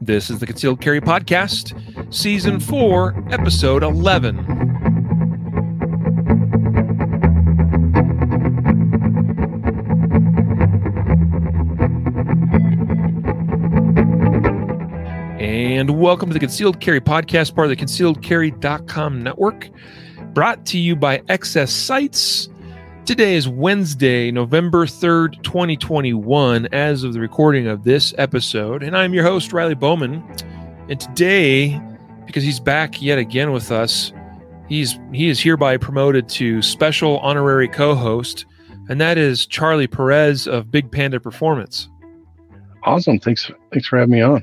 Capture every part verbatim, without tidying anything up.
This is the Concealed Carry Podcast, Season four, Episode eleven. And welcome to the Concealed Carry Podcast, part of the Concealed Carry dot com network, brought to you by X S Sites. Today is Wednesday, November third, twenty twenty-one, as of the recording of this episode. And I'm your host, Riley Bowman. And today, because he's back yet again with us, he's he is hereby promoted to special honorary co-host, and that is Charlie Perez of Big Panda Performance. Awesome. Thanks, thanks for having me on.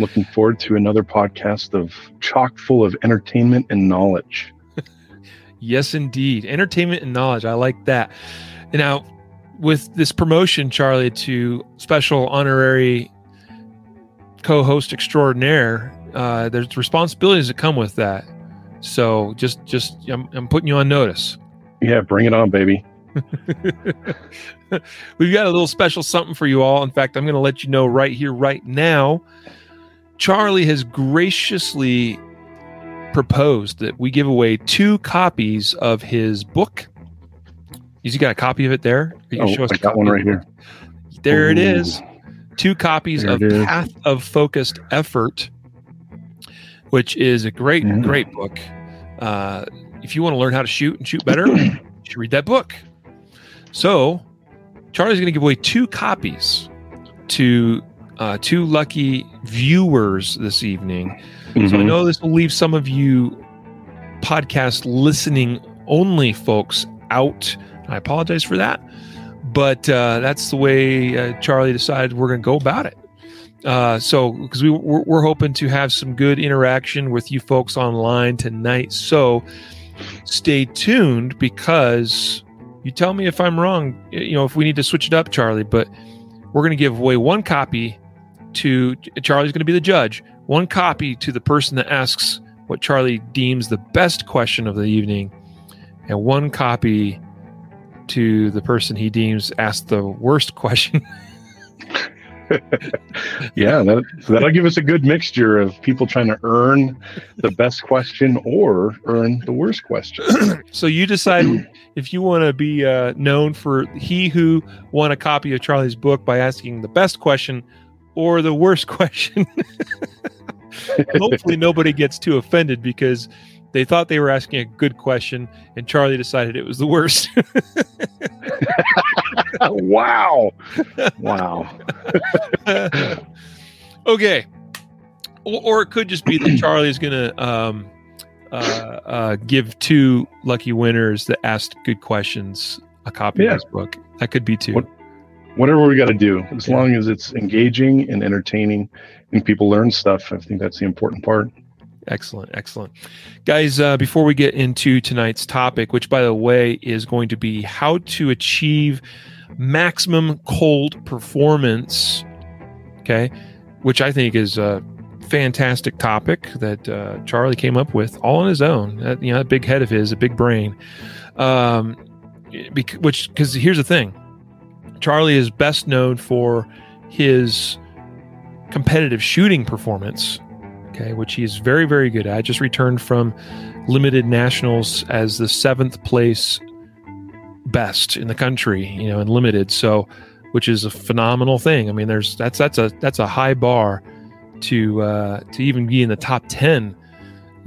Looking forward to another podcast of chock full of entertainment and knowledge. Yes, indeed. Entertainment and knowledge. I like that. And now, with this promotion, Charlie, to special honorary co-host extraordinaire, uh, there's responsibilities that come with that. So just, just I'm, I'm putting you on notice. Yeah, bring it on, baby. We've got a little special something for you all. In fact, I'm going to let you know right here, right now. Charlie has graciously proposed that we give away two copies of his book. He's got a copy of it there. You can oh, show us I got one right here. There Ooh. It is. Two copies there of Path of Focused Effort, which is a great, yeah. great book. Uh, if you want to learn how to shoot and shoot better, you should read that book. So Charlie's going to give away two copies to uh, two lucky viewers this evening. Mm-hmm. So I know this will leave some of you podcast listening only folks out. I apologize for that, but uh, that's the way uh, Charlie decided we're going to go about it. Uh, so because we, we're, we're hoping to have some good interaction with you folks online tonight. So stay tuned, because you tell me if I'm wrong, you know, if we need to switch it up, Charlie, but we're going to give away one copy to Charlie's going to be the judge. One copy to the person that asks what Charlie deems the best question of the evening, and one copy to the person he deems asked the worst question. Yeah, that, that'll give us a good mixture of people trying to earn the best question or earn the worst question. So you decide if you want to be uh, known for he who won a copy of Charlie's book by asking the best question or the worst question. Hopefully nobody gets too offended because they thought they were asking a good question and Charlie decided it was the worst. Wow. Wow. Okay. Or, or it could just be that Charlie's going to um, uh, uh, give two lucky winners that asked good questions a copy yeah. of his book. That could be too. What? Whatever we got to do, as yeah. long as it's engaging and entertaining and people learn stuff, I think that's the important part. Excellent, excellent. Guys, uh, before we get into tonight's topic, which, by the way, is going to be how to achieve maximum cold performance, okay, which I think is a fantastic topic that uh, Charlie came up with all on his own. That, you know, that big head of his, a big brain, um, bec- which, because here's the thing. Charlie is best known for his competitive shooting performance, okay, which he is very, very good at. I just returned from Limited Nationals as the seventh place best in the country, you know, in limited. So, which is a phenomenal thing. I mean, there's that's that's a that's a high bar to uh, to even be in the top ten.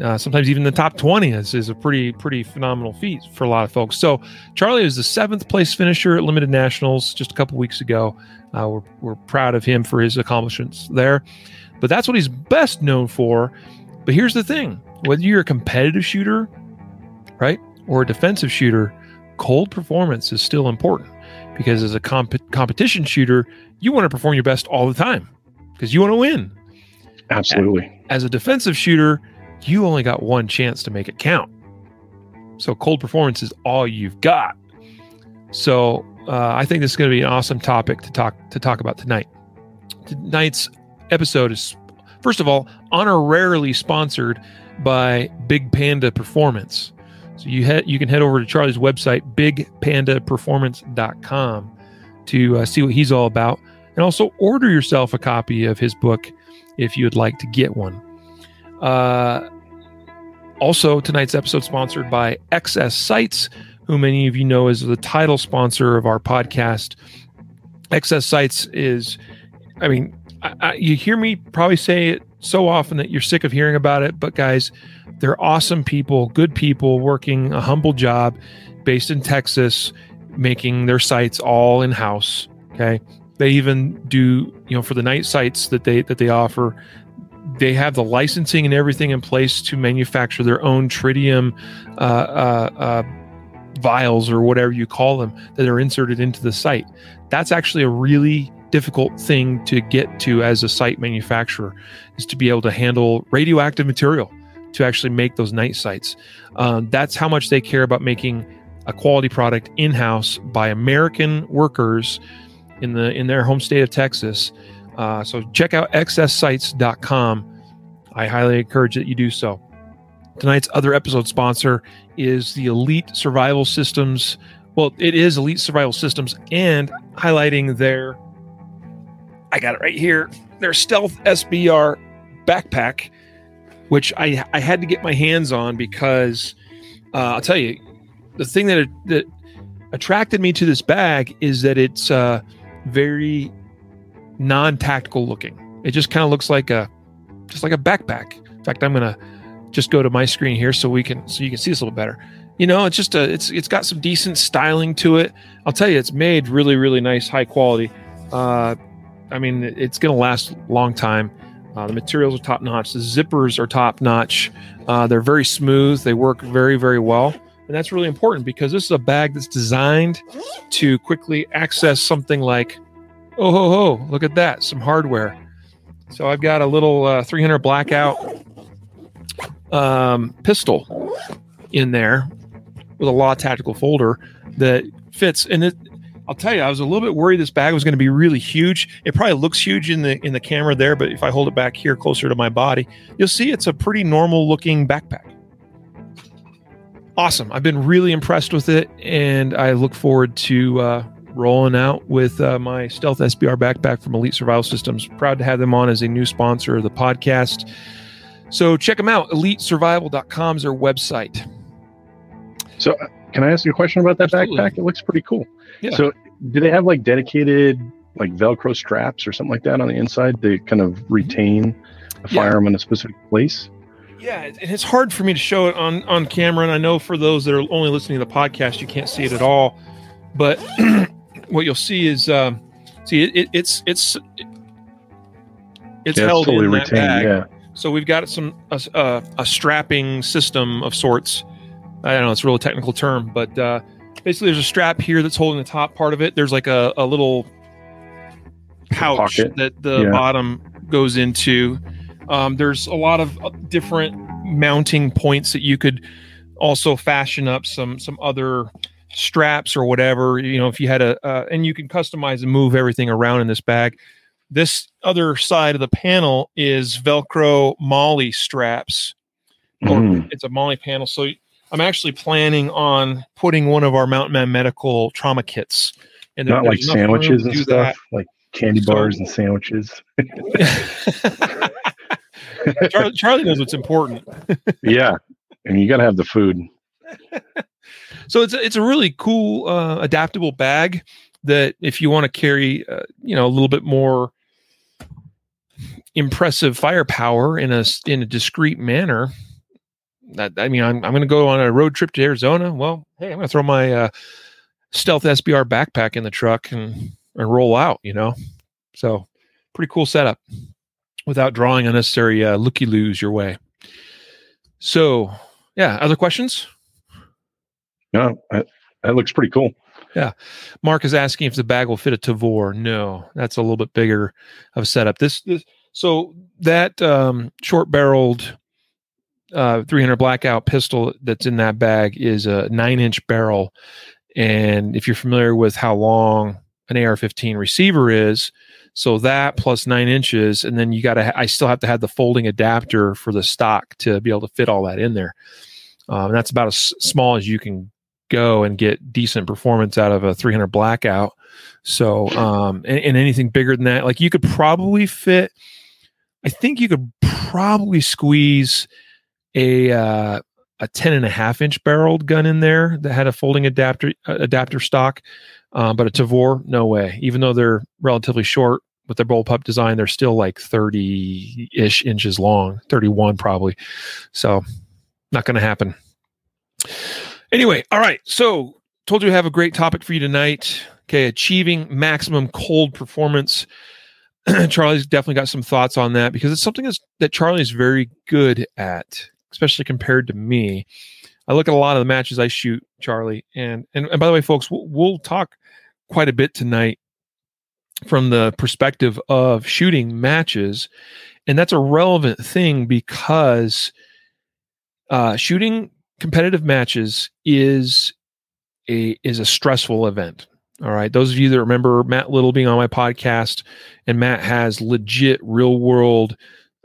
Uh, sometimes even the top twenty is, is a pretty pretty phenomenal feat for a lot of folks. So Charlie was the seventh place finisher at Limited Nationals just a couple weeks ago. Uh, we're, we're proud of him for his accomplishments there. But that's what he's best known for. But here's the thing. Whether you're a competitive shooter, right, or a defensive shooter, cold performance is still important. Because as a comp- competition shooter, you want to perform your best all the time because you want to win. Absolutely. As a defensive shooter, you only got one chance to make it count. So cold performance is all you've got. So uh, I think this is going to be an awesome topic to talk to talk about tonight. Tonight's episode is, first of all, honorarily sponsored by Big Panda Performance. So you he- you can head over to Charlie's website, big panda performance dot com, to uh, see what he's all about. And also order yourself a copy of his book, if you would like to get one. Uh, also, tonight's episode sponsored by X S Sites, who many of you know is the title sponsor of our podcast. X S Sites is, I mean, I, I, you hear me probably say it so often that you're sick of hearing about it, but guys, they're awesome people, good people working a humble job based in Texas, making their sites all in-house, okay? They even do, you know, for the night sites that they that they offer, they have the licensing and everything in place to manufacture their own tritium uh, uh, uh, vials or whatever you call them that are inserted into the site. That's actually a really difficult thing to get to as a site manufacturer, is to be able to handle radioactive material to actually make those night sites. Um, that's how much they care about making a quality product in-house by American workers in the in their home state of Texas. Uh, so check out X S Sights dot com. I highly encourage that you do so. Tonight's other episode sponsor is the Elite Survival Systems. Well, it is Elite Survival Systems, and highlighting their, I got it right here, their Stealth S B R backpack, which I, I had to get my hands on because uh, I'll tell you, the thing that that attracted me to this bag is that it's uh, very non-tactical looking. It just kind of looks like a just like a backpack. In fact, I'm gonna just go to my screen here so we can so you can see this a little better. You know, it's just a it's it's got some decent styling to it. I'll tell you, it's made really really nice, high quality. Uh, I mean, it's gonna last a long time. Uh, the materials are top notch. The zippers are top notch. Uh, they're very smooth. They work very very well. And that's really important because this is a bag that's designed to quickly access something like, oh, ho, ho, look at that, some hardware. So I've got a little uh, three hundred Blackout um, pistol in there with a Law Tactical folder that fits. And it, I'll tell you, I was a little bit worried this bag was going to be really huge. It probably looks huge in the in the camera there, but if I hold it back here closer to my body, you'll see it's a pretty normal looking backpack. Awesome. I've been really impressed with it, and I look forward to uh, rolling out with uh, my Stealth S B R backpack from Elite Survival Systems. Proud to have them on as a new sponsor of the podcast. So check them out. Elite Survival dot com is their website. So uh, can I ask you a question about that Absolutely. backpack? It looks pretty cool. Yeah. So do they have like dedicated like Velcro straps or something like that on the inside to kind of retain a yeah. firearm in a specific place? Yeah, and it's hard for me to show it on, on camera, and I know for those that are only listening to the podcast, you can't see it at all. But what you'll see is, um, see, it, it, it's it's it's yeah, held it's totally in that retained, bag. Yeah. So we've got some a, a, a strapping system of sorts. I don't know; it's a real technical term, but uh, basically, there's a strap here that's holding the top part of it. There's like a, a little pouch a that the yeah. bottom goes into. Um, there's a lot of different mounting points that you could also fashion up some some other straps or whatever, you know, if you had a, uh, and you can customize and move everything around in this bag. This other side of the panel is Velcro Molly straps. Mm. Or it's a Molly panel. So I'm actually planning on putting one of our Mountain Man Medical trauma kits. And not like sandwiches and stuff, that. like candy so, bars and sandwiches. Charlie, Charlie knows what's important. Yeah, and you got to have the food. So it's a, it's a really cool uh, adaptable bag that if you want to carry, uh, you know, a little bit more impressive firepower in a in a discreet manner. That, I mean, I'm I'm going to go on a road trip to Arizona. Well, hey, I'm going to throw my uh, Stealth S B R backpack in the truck and and roll out. You know, so pretty cool setup. Without drawing unnecessary uh, looky-loos your way. So, yeah, other questions? No, I, that looks pretty cool. Yeah. Mark is asking if the bag will fit a Tavor. No, that's a little bit bigger of a setup. This, this So that um, short-barreled uh, three hundred Blackout pistol that's in that bag is a nine-inch barrel. And if you're familiar with how long an A R fifteen receiver is, so that plus nine inches, and then you got to. Ha- I still have to have the folding adapter for the stock to be able to fit all that in there. Um, and that's about as small as you can go and get decent performance out of a three hundred Blackout. So, um, and, and anything bigger than that, like you could probably fit I think you could probably squeeze a uh, a ten and a half inch barreled gun in there that had a folding adapter uh, adapter stock, uh, but a Tavor, no way. Even though they're relatively short with their bullpup design, they're still like thirty ish inches long, thirty-one probably. So not going to happen. Anyway, all right. So told you I have a great topic for you tonight. Okay, achieving maximum cold performance. Charlie's definitely got some thoughts on that because it's something that's, that Charlie's very good at, especially compared to me. I look at a lot of the matches I shoot, Charlie. And and, and by the way, folks, we'll, we'll talk quite a bit tonight from the perspective of shooting matches. And that's a relevant thing because uh, shooting competitive matches is a is a stressful event. All right. Those of you that remember Matt Little being on my podcast, and Matt has legit real world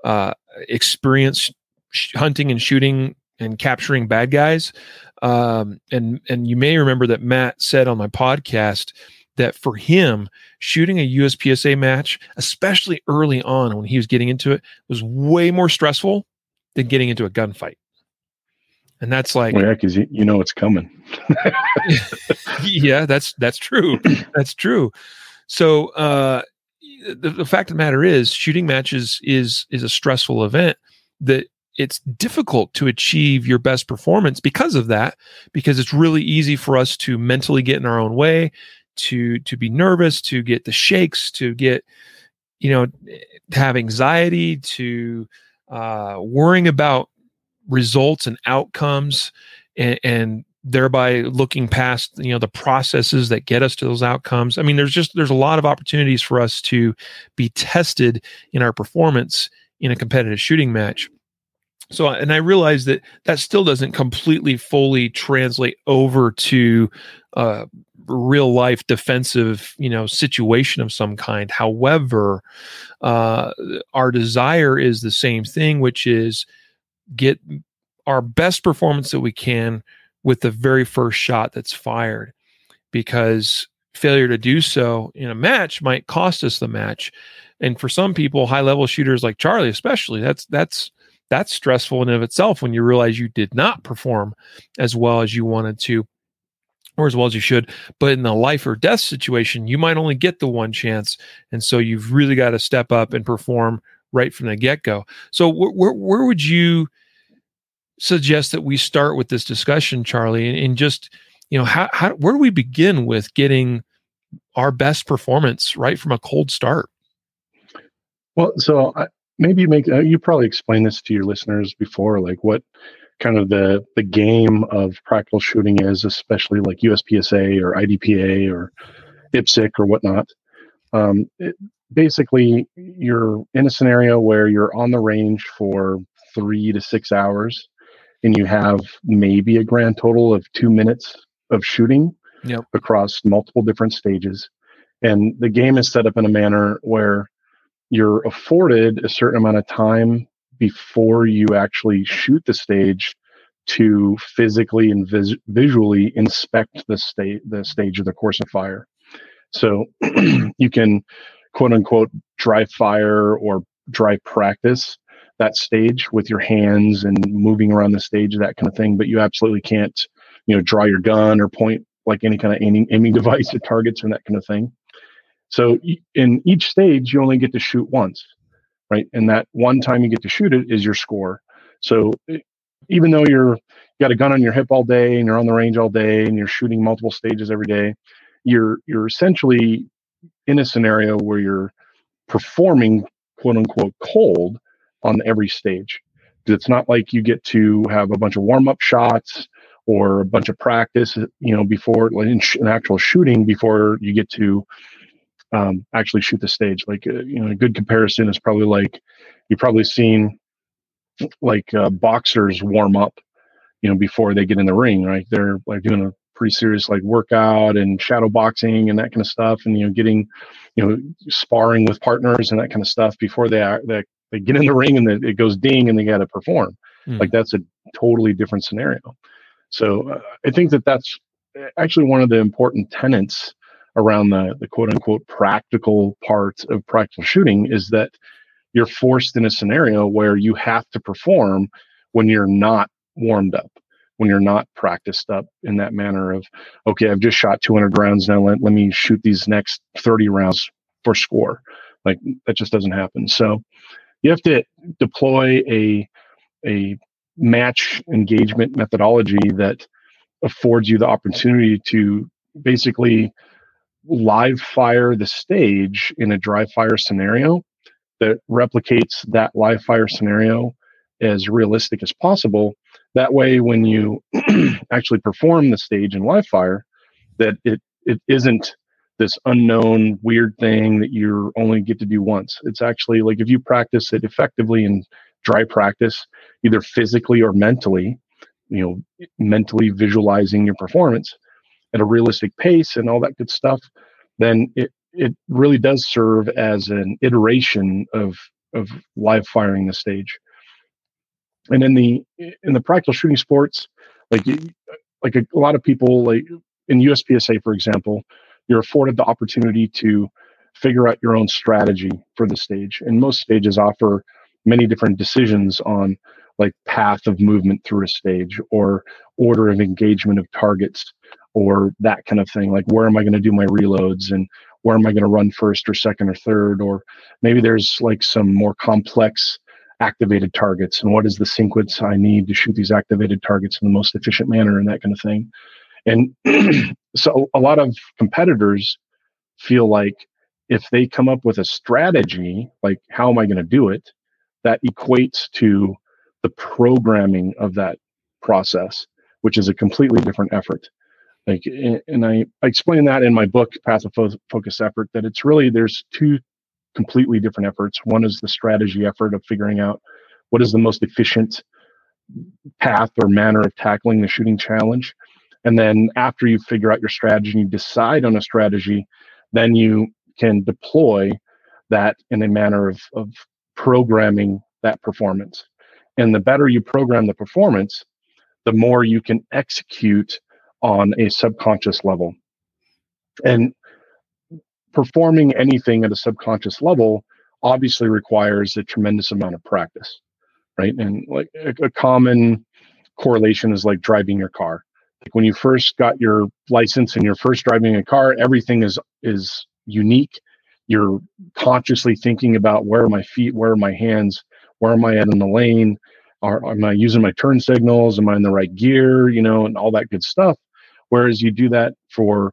uh, experience sh- hunting and shooting and capturing bad guys. Um, and, and you may remember that Matt said on my podcast that for him, shooting a U S P S A match, especially early on when he was getting into it, was way more stressful than getting into a gunfight. And that's like, well, yeah, because you, you know it's coming. yeah, that's that's true. That's true. So uh, the, the fact of the matter is, shooting matches is is a stressful event that it's difficult to achieve your best performance because of that. Because it's really easy for us to mentally get in our own way, to to be nervous, to get the shakes, to get you know to have anxiety, to uh, worrying about results and outcomes, and, and thereby looking past you know the processes that get us to those outcomes. I mean, there's just there's a lot of opportunities for us to be tested in our performance in a competitive shooting match. So, and I realize that that still doesn't completely fully translate over to uh, real life defensive you know situation of some kind. However, uh, our desire is the same thing, which is get our best performance that we can with the very first shot that's fired, because failure to do so in a match might cost us the match. And for some people, high level shooters like Charlie, especially, that's, that's, that's stressful in and of itself when you realize you did not perform as well as you wanted to, or as well as you should. But in the life or death situation, you might only get the one chance. And so you've really got to step up and perform right from the get go. So wh- wh- where would you suggest that we start with this discussion, Charlie, and, and just, you know, how, how, where do we begin with getting our best performance right from a cold start? Well, so I, maybe you make, uh, you probably explained this to your listeners before, like what kind of the, the game of practical shooting is, especially like U S P S A or I D P A or I P S C or whatnot. Um, it, basically, you're in a scenario where you're on the range for three to six hours and you have maybe a grand total of two minutes of shooting yep. across multiple different stages. And the game is set up in a manner where you're afforded a certain amount of time before you actually shoot the stage to physically and vis- visually inspect the, sta- the stage of the course of fire. So you can quote unquote dry fire or dry practice that stage with your hands and moving around the stage, that kind of thing. But you absolutely can't, you know, draw your gun or point like any kind of aiming, aiming device at targets and that kind of thing. So in each stage, you only get to shoot once, right? And that one time you get to shoot it is your score. So even though you're you got a gun on your hip all day and you're on the range all day and you're shooting multiple stages every day, you're you're essentially in a scenario where you're performing quote unquote cold on every stage. It's not like you get to have a bunch of warm-up shots or a bunch of practice, you know, before like in sh- an actual shooting before you get to um, actually shoot the stage. Like, uh, you know, a good comparison is probably like, you've probably seen like uh, boxers warm up, you know, before they get in the ring, right? They're like doing a pretty serious like workout and shadow boxing and that kind of stuff, and you know getting you know sparring with partners and that kind of stuff before they are they, they get in the ring and the, it goes ding and they got to perform. mm. Like that's a totally different scenario. So uh, I think that that's actually one of the important tenets around the the quote unquote practical part of practical shooting, is that you're forced in a scenario where you have to perform when you're not warmed up, when you're not practiced up in that manner of, okay, I've just shot two hundred rounds now. Let, let me shoot these next thirty rounds for score. Like, that just doesn't happen. So you have to deploy a, a match engagement methodology that affords you the opportunity to basically live fire the stage in a dry fire scenario that replicates that live fire scenario as realistic as possible. That way, when you actually perform the stage in live fire, that it, it isn't this unknown weird thing that you only get to do once. It's actually like, if you practice it effectively in dry practice, either physically or mentally, you know, mentally visualizing your performance at a realistic pace and all that good stuff, then it, it really does serve as an iteration of, of live firing the stage. And in the, in the practical shooting sports, like, like a, a lot of people, like in U S P S A, for example, you're afforded the opportunity to figure out your own strategy for the stage. And most stages offer many different decisions on like path of movement through a stage, or order of engagement of targets, or that kind of thing. Like, where am I going to do my reloads, and where am I going to run first or second or third? Or maybe there's like some more complex activated targets, and what is the sequence I need to shoot these activated targets in the most efficient manner, and that kind of thing. And so a lot of competitors feel like if they come up with a strategy, like how am I going to do it, that equates to the programming of that process, which is a completely different effort. Like, and I, I explain that in my book, Path of Fo- Focused Effort, that it's really, there's two completely different efforts. One is the strategy effort of figuring out what is the most efficient path or manner of tackling the shooting challenge. And then after you figure out your strategy and you decide on a strategy, then you can deploy that in a manner of, of programming that performance. And the better you program the performance, the more you can execute on a subconscious level. And performing anything at a subconscious level obviously requires a tremendous amount of practice, right? And like a, a common correlation is like driving your car. Like when you first got your license and you're first driving a car, everything is is unique. You're consciously thinking about, where are my feet, where are my hands, where am I at in the lane, are, am I using my turn signals, am I in the right gear, you know, and all that good stuff. Whereas you do that for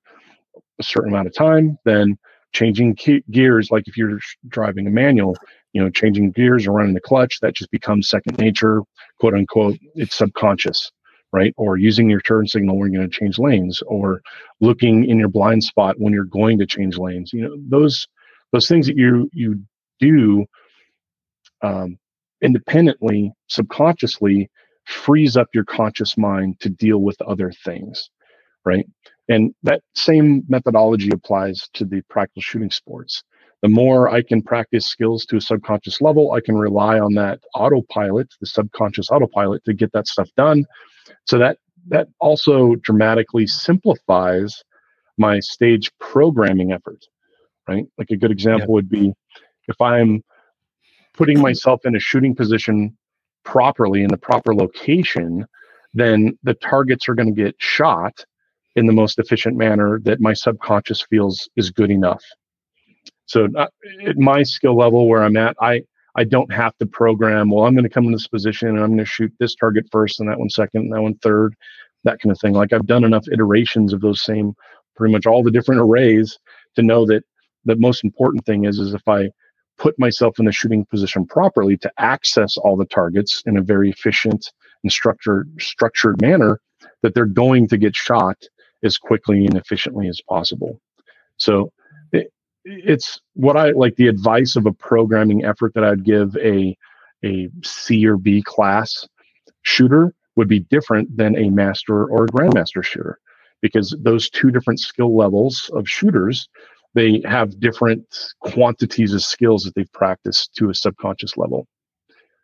a certain amount of time, then changing ke- gears, like if you're driving a manual, you know, changing gears or running the clutch, that just becomes second nature, quote unquote. It's subconscious, right? Or using your turn signal when you're going to change lanes, or looking in your blind spot when you're going to change lanes. You know, those those things that you you do um, independently, subconsciously, frees up your conscious mind to deal with other things, right? And that same methodology applies to the practical shooting sports. The more I can practice skills to a subconscious level, I can rely on that autopilot, the subconscious autopilot, to get that stuff done. So that that also dramatically simplifies my stage programming effort, right? Like a good example yeah. would be if I'm putting myself in a shooting position properly in the proper location, then the targets are going to get shot in the most efficient manner that my subconscious feels is good enough. So at my skill level where I'm at, I, I don't have to program, well, I'm going to come in this position and I'm going to shoot this target first and that one second and that one third, that kind of thing. Like I've done enough iterations of those same, pretty much all the different arrays to know that the most important thing is, is if I put myself in the shooting position properly to access all the targets in a very efficient and structured, structured manner, that they're going to get shot as quickly and efficiently as possible. So it, it's what I like the advice of a programming effort that I'd give a, a C or B class shooter would be different than a master or a grandmaster shooter, because those two different skill levels of shooters, they have different quantities of skills that they've practiced to a subconscious level.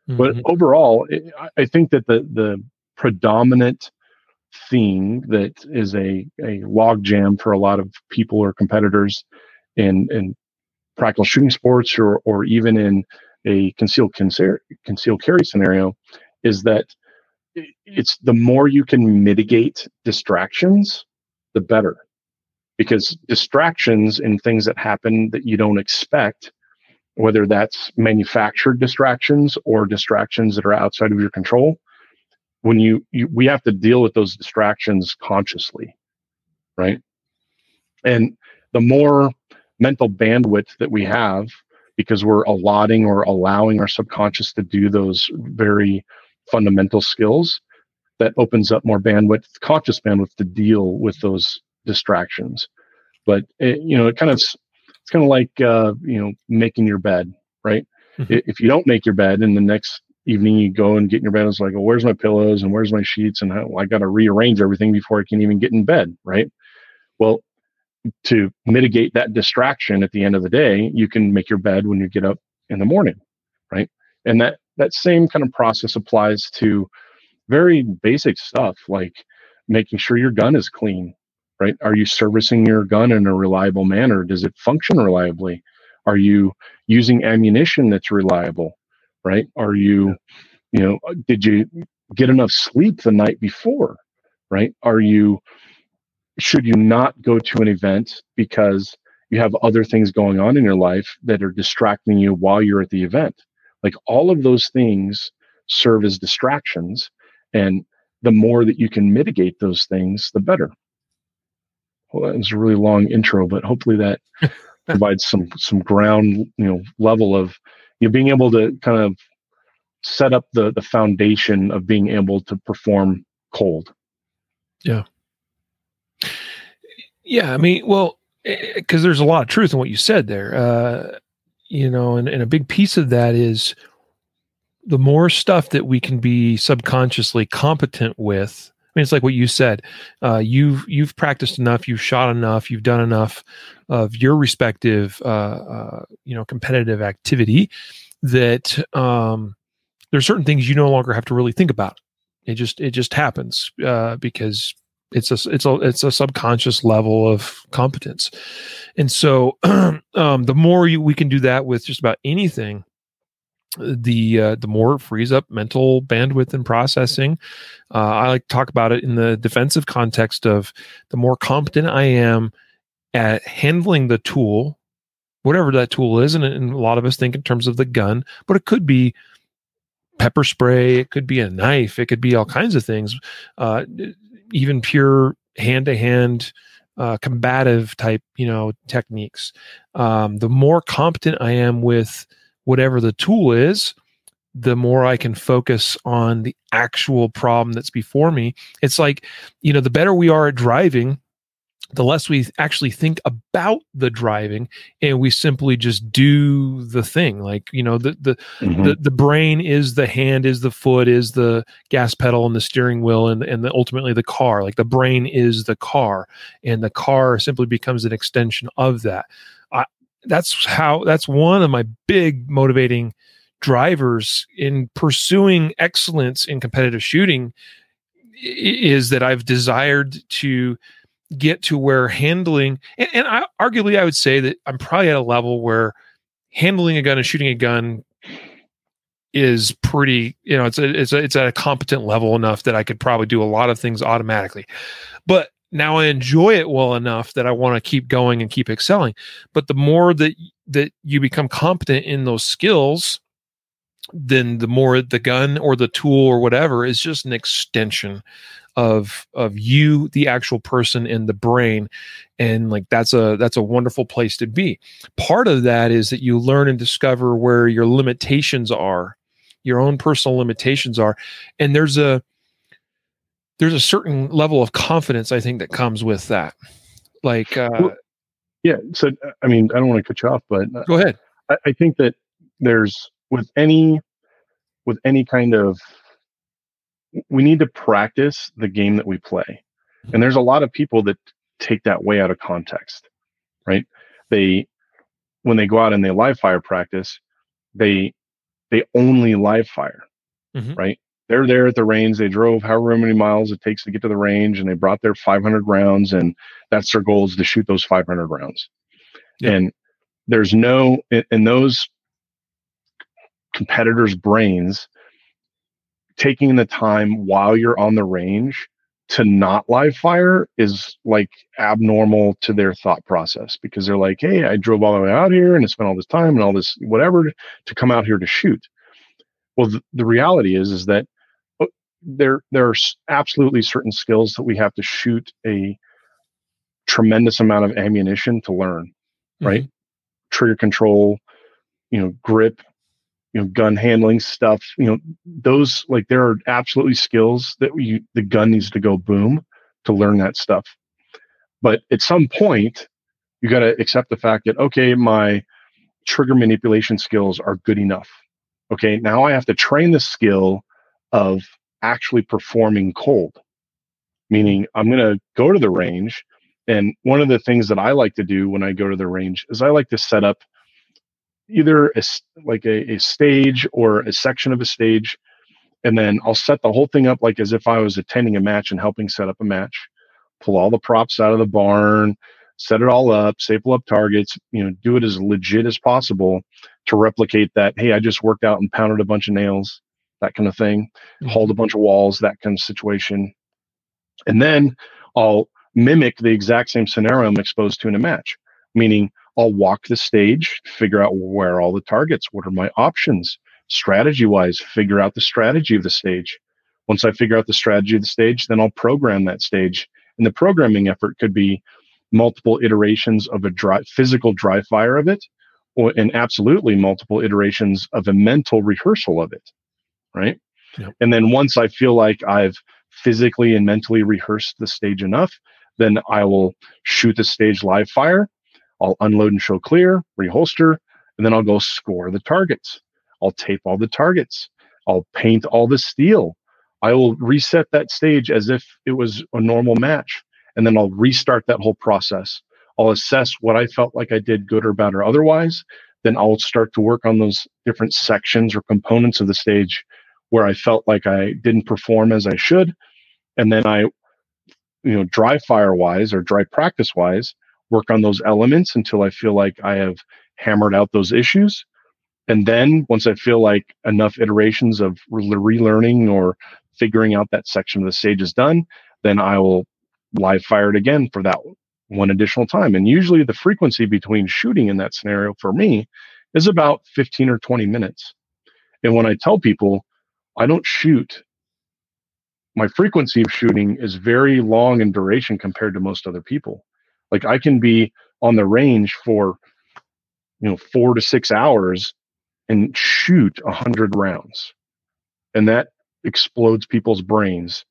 Mm-hmm. But overall, it, I think that the, the predominant theme that is a, a logjam for a lot of people or competitors in, in practical shooting sports or, or even in a concealed concealed carry scenario is that it's the more you can mitigate distractions, the better. Because distractions and things that happen that you don't expect, whether that's manufactured distractions or distractions that are outside of your control, when you, you we have to deal with those distractions consciously, right? And the more mental bandwidth that we have, because we're allotting or allowing our subconscious to do those very fundamental skills, that opens up more bandwidth, conscious bandwidth, to deal with those distractions. But it, you know, it kind of it's kind of like uh, you know, making your bed, right? Mm-hmm. If you don't make your bed, and the next evening you go and get in your bed, it's like, oh, where's my pillows and where's my sheets, and how, well, I got to rearrange everything before I can even get in bed, right? Well, to mitigate that distraction at the end of the day, you can make your bed when you get up in the morning, right? And that that same kind of process applies to very basic stuff like making sure your gun is clean, right? Are you servicing your gun in a reliable manner? Does it function reliably? Are you using ammunition that's reliable, right? Are you, you know, did you get enough sleep the night before, right? Are you, should you not go to an event because you have other things going on in your life that are distracting you while you're at the event? Like, all of those things serve as distractions. And the more that you can mitigate those things, the better. Well, that was a really long intro, but hopefully that provides some some ground, you know, level of, you know, being able to kind of set up the the foundation of being able to perform cold. Yeah. Yeah, I mean, well, because there's a lot of truth in what you said there, uh, you know, and, and a big piece of that is the more stuff that we can be subconsciously competent with. I mean, it's like what you said, uh, you've you've practiced enough, you've shot enough, you've done enough of your respective, uh, uh, you know, competitive activity that um, there are certain things you no longer have to really think about. It just it just happens uh, because. It's a it's a it's a subconscious level of competence, and so um, the more you, we can do that with just about anything, the uh, the more it frees up mental bandwidth and processing. Uh, I like to talk about it in the defensive context of the more competent I am at handling the tool, whatever that tool is, and, and a lot of us think in terms of the gun, but it could be pepper spray, it could be a knife, it could be all kinds of things. Uh, even pure hand-to-hand uh, combative type, you know, techniques. Um, the more competent I am with whatever the tool is, the more I can focus on the actual problem that's before me. It's like, you know, the better we are at driving, the less we actually think about the driving, and we simply just do the thing. Like, you know, the the, mm-hmm. the the brain is the hand, is the foot, is the gas pedal and the steering wheel, and and the, ultimately the car. Like, the brain is the car, and the car simply becomes an extension of that. I, that's how. That's one of my big motivating drivers in pursuing excellence in competitive shooting, is that I've desired to get to where handling, and, and I, arguably I would say that I'm probably at a level where handling a gun and shooting a gun is pretty, you know, it's a, it's a, it's at a competent level enough that I could probably do a lot of things automatically. But now I enjoy it well enough that I want to keep going and keep excelling. But the more that that you become competent in those skills, then the more the gun or the tool or whatever is just an extension of of you, the actual person, in the brain. And like, that's a that's a wonderful place to be. Part of that is that you learn and discover where your limitations are, your own personal limitations are. And there's a there's a certain level of confidence, I think, that comes with that. Like uh well, yeah, so I mean, I don't want to cut you off, but uh, go ahead. I, I think that there's with any with any kind of, we need to practice the game that we play. And there's a lot of people that take that way out of context, right? They, when they go out and they live fire practice, they, they only live fire, mm-hmm. right? They're there at the range. They drove however many miles it takes to get to the range, and they brought their five hundred rounds, and that's their goal, is to shoot those five hundred rounds. Yeah. And there's no, and those competitors' brains, taking the time while you're on the range to not live fire is like abnormal to their thought process, because they're like, hey, I drove all the way out here and I spent all this time and all this whatever to come out here to shoot. Well, th- the reality is, is that there, there are absolutely certain skills that we have to shoot a tremendous amount of ammunition to learn, right? Mm-hmm. Trigger control, you know, grip, you know, gun handling stuff, you know, those, like, there are absolutely skills that we, the gun needs to go boom to learn that stuff. But at some point, you got to accept the fact that, okay, my trigger manipulation skills are good enough. Okay, now I have to train the skill of actually performing cold, meaning I'm going to go to the range. And one of the things that I like to do when I go to the range is I like to set up either a, like a, a stage or a section of a stage. And then I'll set the whole thing up like as if I was attending a match and helping set up a match, pull all the props out of the barn, set it all up, staple up targets, you know, do it as legit as possible to replicate that. Hey, I just worked out and pounded a bunch of nails, that kind of thing, mm-hmm. hauled a bunch of walls, that kind of situation. And then I'll mimic the exact same scenario I'm exposed to in a match, meaning I'll walk the stage, figure out where all the targets, what are my options, strategy-wise, figure out the strategy of the stage. Once I figure out the strategy of the stage, then I'll program that stage. And the programming effort could be multiple iterations of a dry, physical dry fire of it, or and absolutely multiple iterations of a mental rehearsal of it, right? Yep. And then once I feel like I've physically and mentally rehearsed the stage enough, then I will shoot the stage live fire. I'll unload and show clear, reholster, and then I'll go score the targets. I'll tape all the targets. I'll paint all the steel. I will reset that stage as if it was a normal match. And then I'll restart that whole process. I'll assess what I felt like I did good or bad or otherwise. Then I'll start to work on those different sections or components of the stage where I felt like I didn't perform as I should. And then I, you know, dry fire wise or dry practice wise, work on those elements until I feel like I have hammered out those issues. And then once I feel like enough iterations of re- relearning or figuring out that section of the stage is done, then I will live fire it again for that one additional time. And usually the frequency between shooting in that scenario for me is about fifteen or twenty minutes. And when I tell people I don't shoot, my frequency of shooting is very long in duration compared to most other people. Like, I can be on the range for, you know, four to six hours and shoot a hundred rounds. And that explodes people's brains,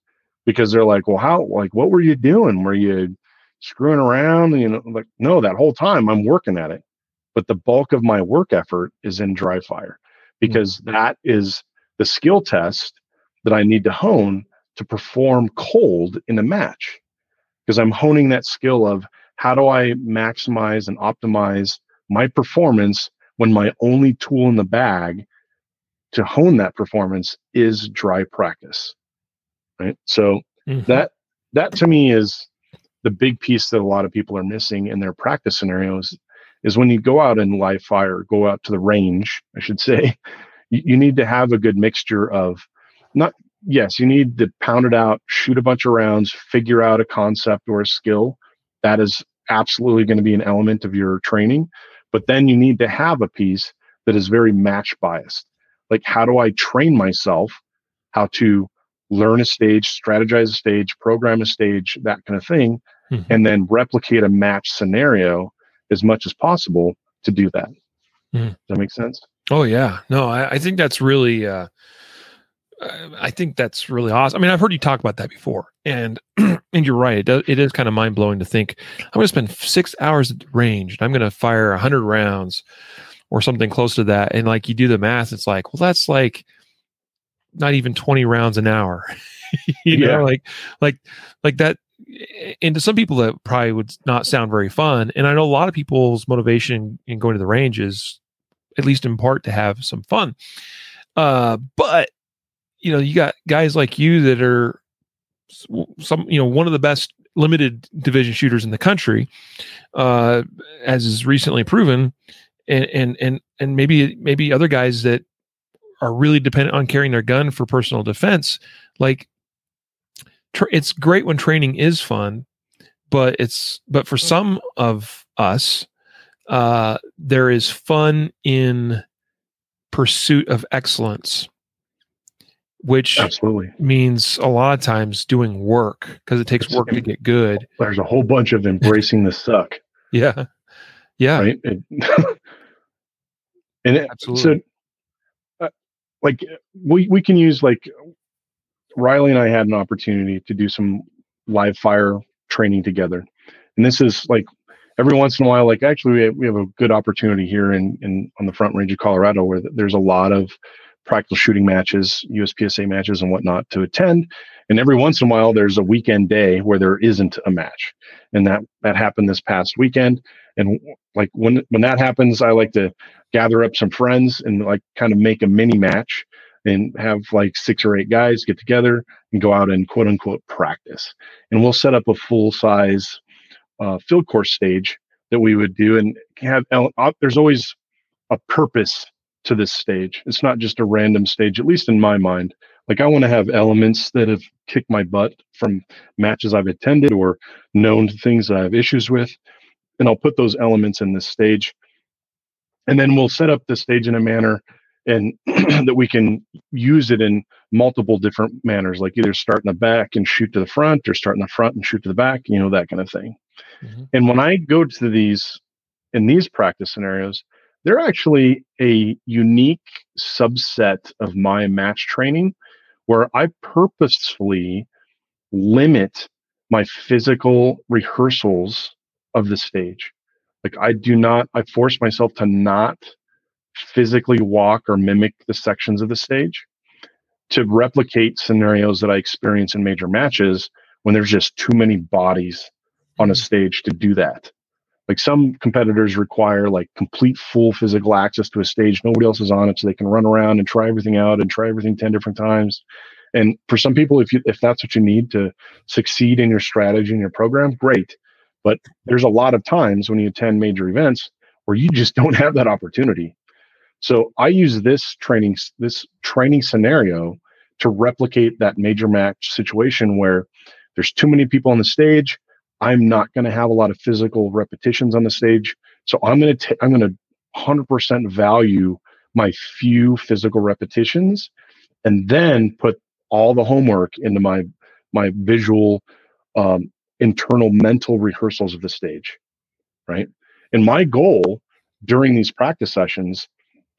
because they're like, well, how, like, what were you doing? Were you screwing around? You know, like, no, that whole time I'm working at it. But the bulk of my work effort is in dry fire, because mm-hmm. that is the skill test that I need to hone to perform cold in a match. Because I'm honing that skill of, how do I maximize and optimize my performance when my only tool in the bag to hone that performance is dry practice, right? So mm-hmm. that that to me is the big piece that a lot of people are missing in their practice scenarios, is when you go out and live fire, go out to the range, I should say, you, you need to have a good mixture of not, yes, you need to pound it out, shoot a bunch of rounds, figure out a concept or a skill. That is absolutely going to be an element of your training. But then you need to have a piece that is very match biased. Like, how do I train myself how to learn a stage, strategize a stage, program a stage, that kind of thing, mm-hmm. and then replicate a match scenario as much as possible to do that. Mm-hmm. Does that make sense? Oh, yeah. No, I, I think that's really... Uh... I think that's really awesome. I mean, I've heard you talk about that before, and and you're right. It does, it is kind of mind blowing to think I'm going to spend six hours at the range, and I'm going to fire a hundred rounds or something close to that. And like, you do the math, it's like, well, that's like not even twenty rounds an hour. you yeah. know, like like like that. And to some people, that probably would not sound very fun. And I know a lot of people's motivation in going to the range is, at least in part, to have some fun. Uh, but you know, you got guys like you that are some, you know, one of the best limited division shooters in the country, uh, as is recently proven, and and and and maybe maybe other guys that are really dependent on carrying their gun for personal defense. Like, tr- it's great when training is fun, but it's, but for some of us, uh, there is fun in pursuit of excellence, which absolutely means a lot of times doing work, because it takes it's, work to get good. There's a whole bunch of embracing the suck. Yeah. Yeah. Right? It, and it, absolutely. So, uh, like we, we can use, like, Riley and I had an opportunity to do some live fire training together. And this is like every once in a while, like actually we have, we have a good opportunity here in, in on the Front Range of Colorado, where there's a lot of practical shooting matches, U S P S A matches and whatnot to attend. And every once in a while, there's a weekend day where there isn't a match. And that, that happened this past weekend. And like when, when that happens, I like to gather up some friends and like kind of make a mini match and have like six or eight guys get together and go out and quote unquote practice. And we'll set up a full size uh, field course stage that we would do and have, there's always a purpose to this stage. It's not just a random stage, at least in my mind. Like I want to have elements that have kicked my butt from matches I've attended or known things that I have issues with. And I'll put those elements in this stage. And then we'll set up the stage in a manner and that we can use it in multiple different manners, like either start in the back and shoot to the front or start in the front and shoot to the back, you know, that kind of thing. Mm-hmm. And when I go to these, in these practice scenarios, they're actually a unique subset of my match training where I purposefully limit my physical rehearsals of the stage. Like I do not, I force myself to not physically walk or mimic the sections of the stage to replicate scenarios that I experience in major matches when there's just too many bodies on a stage to do that. Like some competitors require like complete full physical access to a stage. Nobody else is on it. So they can run around and try everything out and try everything ten different times. And for some people, if you, if that's what you need to succeed in your strategy and your program, great. But there's a lot of times when you attend major events where you just don't have that opportunity. So I use this training, this training scenario to replicate that major match situation where there's too many people on the stage. I'm not going to have a lot of physical repetitions on the stage. So I'm going to, I'm going to one hundred percent value my few physical repetitions and then put all the homework into my, my visual, um, internal mental rehearsals of the stage. Right. And my goal during these practice sessions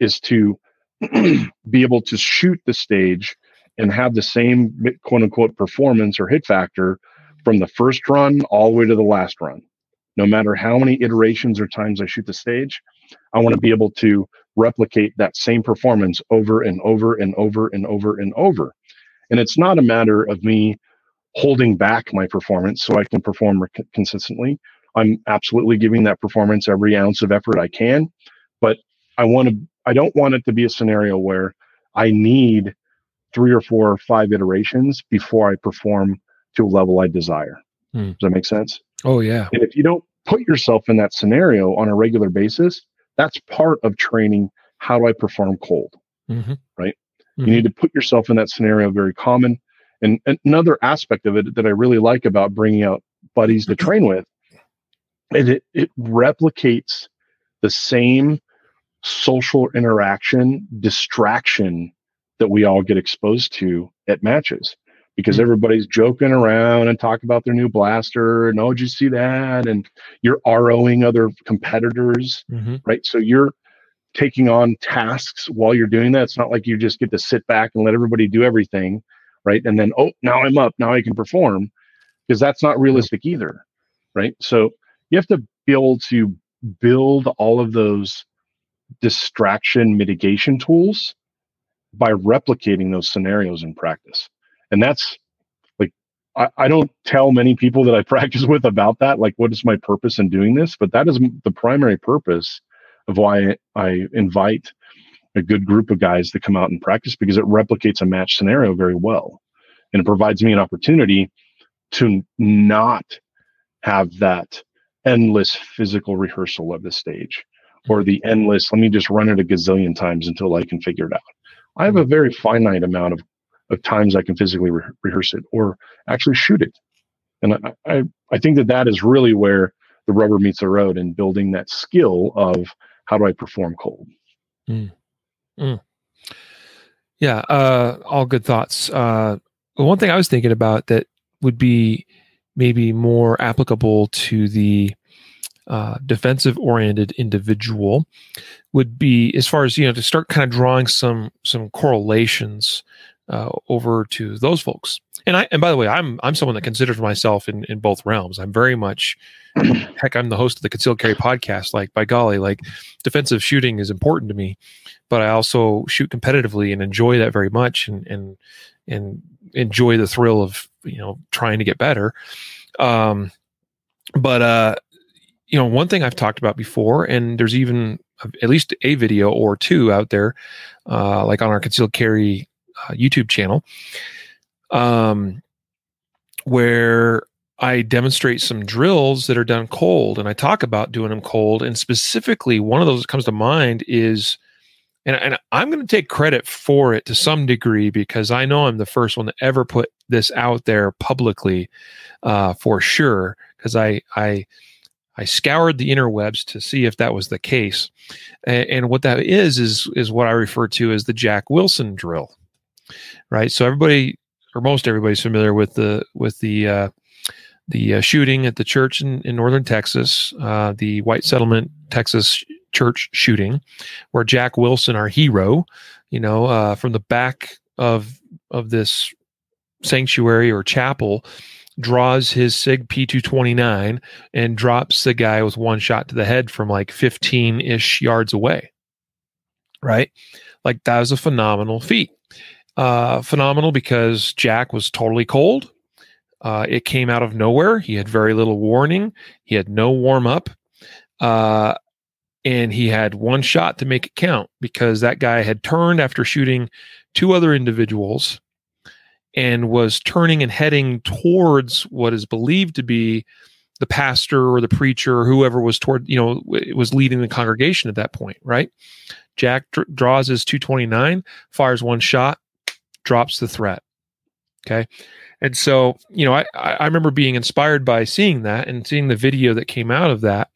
is to be able to shoot the stage and have the same quote unquote performance or hit factor from the first run all the way to the last run. No matter how many iterations or times I shoot the stage, I want to be able to replicate that same performance over and over and over and over and over. And it's not a matter of me holding back my performance so I can perform rec- consistently. I'm absolutely giving that performance every ounce of effort I can, but I want to, I don't want it to be a scenario where I need three or four or five iterations before I perform to a level I desire. Hmm. Does that make sense? Oh yeah. And if you don't put yourself in that scenario on a regular basis, that's part of training. How do I perform cold? Mm-hmm. Right? Mm-hmm. You need to put yourself in that scenario. Very common. And, and another aspect of it that I really like about bringing out buddies to train with is it, it replicates the same social interaction, distraction that we all get exposed to at matches. Because everybody's joking around and talking about their new blaster and, oh, did you see that? And you're ROing other competitors, mm-hmm. right? So you're taking on tasks while you're doing that. It's not like you just get to sit back and let everybody do everything, right? And then, oh, now I'm up, now I can perform, because that's not realistic either, right? So you have to be able to build all of those distraction mitigation tools by replicating those scenarios in practice. And that's like, I, I don't tell many people that I practice with about that. Like, what is my purpose in doing this? But that is the primary purpose of why I invite a good group of guys to come out and practice, because it replicates a match scenario very well. And it provides me an opportunity to not have that endless physical rehearsal of the stage or the endless, let me just run it a gazillion times until I can figure it out. I have a very finite amount of, of times I can physically re- rehearse it or actually shoot it. And I, I, I think that that is really where the rubber meets the road in building that skill of how do I perform cold? Mm. Mm. Yeah. Uh, all good thoughts. Uh, one thing I was thinking about that would be maybe more applicable to the uh, defensive oriented individual would be, as far as, you know, to start kind of drawing some, some correlations uh, over to those folks. And I, and by the way, I'm, I'm someone that considers myself in, in both realms. I'm very much, heck, I'm the host of the Concealed Carry Podcast. Like, by golly, like defensive shooting is important to me, but I also shoot competitively and enjoy that very much. And, and, and enjoy the thrill of, you know, trying to get better. Um, but, uh, you know, one thing I've talked about before, and there's even at least a video or two out there, uh, like on our Concealed Carry uh, YouTube channel, um, where I demonstrate some drills that are done cold, and I talk about doing them cold. And specifically, one of those that comes to mind is, and, and I'm going to take credit for it to some degree because I know I'm the first one to ever put this out there publicly, uh, for sure, because I, I, I scoured the interwebs to see if that was the case. And, and what that is, is, is what I refer to as the Jack Wilson drill, right? So everybody, or most everybody's familiar with the, with the, uh, the uh, shooting at the church in, in northern Texas, uh, the White Settlement, Texas church shooting, where Jack Wilson, our hero, you know, uh, from the back of, of this sanctuary or chapel, draws his Sig P two twenty-nine and drops the guy with one shot to the head from like fifteen-ish yards away, right? Like, that was a phenomenal feat. Uh, phenomenal because Jack was totally cold. Uh, it came out of nowhere. He had very little warning. He had no warm-up. Uh, and he had one shot to make it count because that guy had turned after shooting two other individuals and was turning and heading towards what is believed to be the pastor or the preacher or whoever was toward, you know, was leading the congregation at that point, right? Jack dr- draws his two twenty-nine, fires one shot, drops the threat. Okay. And so, you know, I, I remember being inspired by seeing that and seeing the video that came out of that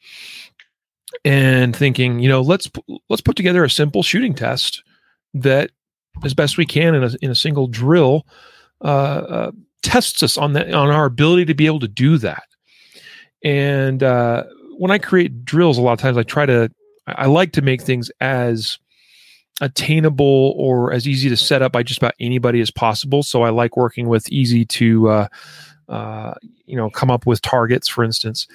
and thinking, you know, let's, let's put together a simple shooting test that, as best we can in a, in a single drill, Uh, uh, tests us on that, on our ability to be able to do that. And uh, when I create drills, a lot of times I try to, I like to make things as attainable or as easy to set up by just about anybody as possible. So I like working with easy to, uh, uh, you know, come up with targets, for instance.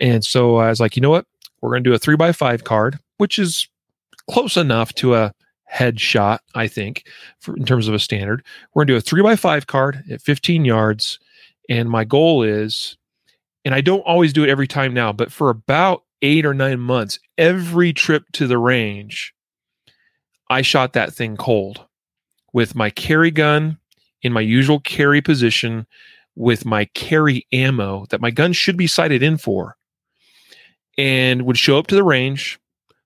And so I was like, you know what, we're going to do a three by five card, which is close enough to a headshot, I think, for, in terms of a standard. We're going to do a three by five card at fifteen yards. And my goal is, and I don't always do it every time now, but for about eight or nine months, every trip to the range, I shot that thing cold with my carry gun in my usual carry position with my carry ammo that my gun should be sighted in for, and would show up to the range,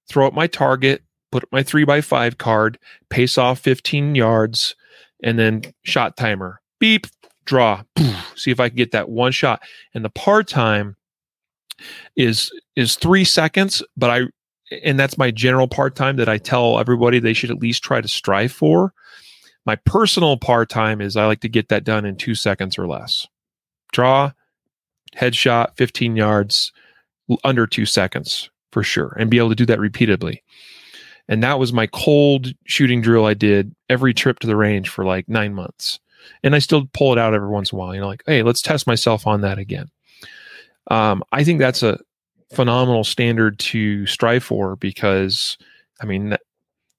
throw up my target, put up my three by five card, pace off fifteen yards, and then shot timer, beep, draw, poof, see if I can get that one shot. And the par time is, is three seconds, but I, and that's my general par time that I tell everybody they should at least try to strive for. My personal par time is I like to get that done in two seconds or less. Draw, headshot, fifteen yards, under two seconds for sure, and be able to do that repeatedly. And that was my cold shooting drill I did every trip to the range for like nine months. And I still pull it out every once in a while. You know, like, hey, let's test myself on that again. Um, I think that's a phenomenal standard to strive for because, I mean, that,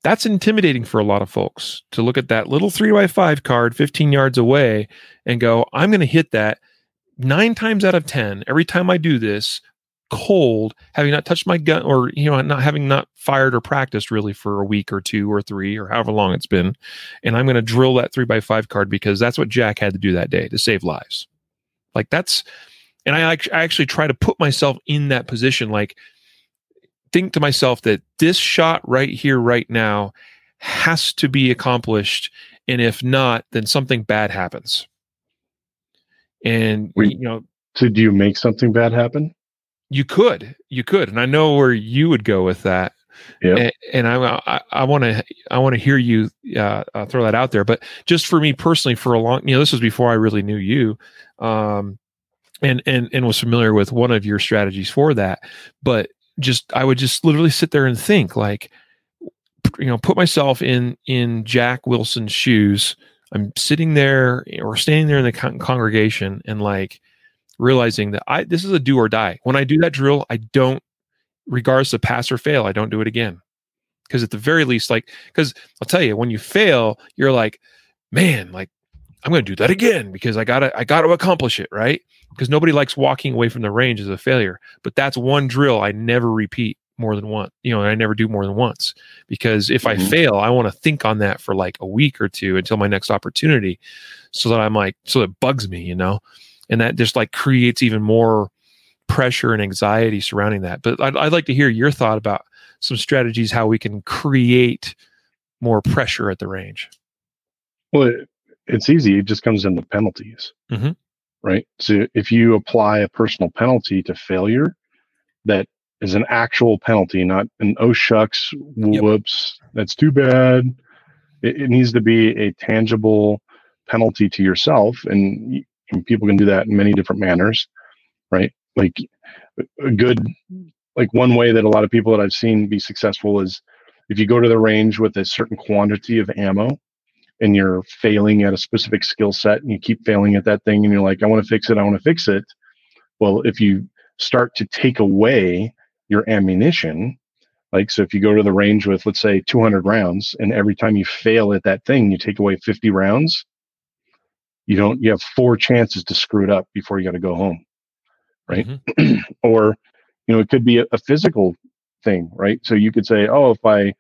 that's intimidating for a lot of folks to look at that little three by five card fifteen yards away and go, I'm going to hit that nine times out of ten. Every time I do this, cold, having not touched my gun, or, you know, not having not fired or practiced really for a week or two or three or however long it's been. And I'm going to drill that three by five card because that's what Jack had to do that day to save lives. Like, that's, and I, I actually try to put myself in that position. Like, think to myself that this shot right here, right now has to be accomplished. And if not, then something bad happens. And, Wait, you know, so do you make something bad happen? You could, you could. And I know where you would go with that. Yeah. And, and I, I want to, I want to hear you uh, uh, throw that out there, but just for me personally, for a long, you know, this was before I really knew you, um, and, and, and was familiar with one of your strategies for that, but just, I would just literally sit there and think like, you know, put myself in, in Jack Wilson's shoes. I'm sitting there or standing there in the con- congregation and like realizing that I, this is a do or die. When I do that drill, I don't, regardless of pass or fail, I don't do it again. Because at the very least, like, because I'll tell you, when you fail, you're like, man, like I'm going to do that again because I gotta, I gotta accomplish it. Right. Because nobody likes walking away from the range as a failure, but that's one drill I never repeat more than once, you know, and I never do more than once because if mm-hmm. I fail, I want to think on that for like a week or two until my next opportunity. So that I'm like, so it bugs me, you know, and that just like creates even more pressure and anxiety surrounding that. But I'd, I'd like to hear your thought about some strategies, how we can create more pressure at the range. Well, it, it's easy. It just comes in the penalties, mm-hmm. right? So if you apply a personal penalty to failure, that is an actual penalty, not an oh shucks, whoops, yep. that's too bad. It, it needs to be a tangible penalty to yourself, and, and people can do that in many different manners, right? Like a good, like one way that a lot of people that I've seen be successful is if you go to the range with a certain quantity of ammo and you're failing at a specific skill set and you keep failing at that thing and you're like, I want to fix it, I want to fix it. Well, if you start to take away your ammunition. Like, so if you go to the range with, let's say two hundred rounds, and every time you fail at that thing, you take away fifty rounds, you don't, you have four chances to screw it up before you got to go home. Right. Mm-hmm. Or, you know, it could be a, a physical thing, right? So you could say, oh, if I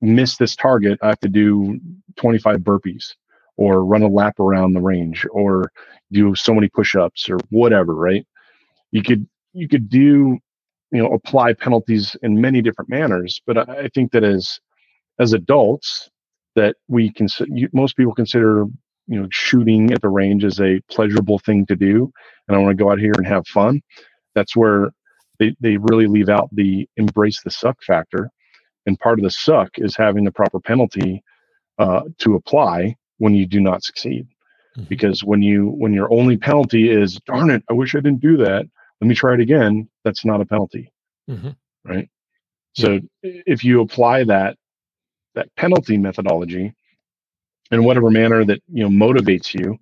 miss this target, I have to do twenty-five burpees or run a lap around the range or do so many push-ups or whatever. Right. You could, you could do, you know, apply penalties in many different manners. But I think that as, as adults that we can, most people consider, you know, shooting at the range as a pleasurable thing to do. And I want to go out here and have fun. That's where they, they really leave out the embrace the suck factor. And part of the suck is having the proper penalty uh, to apply when you do not succeed. Mm-hmm. Because when you, when your only penalty is, darn it, I wish I didn't do that. Let me try it again. That's not a penalty, mm-hmm. right? So yeah. if you apply that that penalty methodology in whatever manner that, you know, motivates you,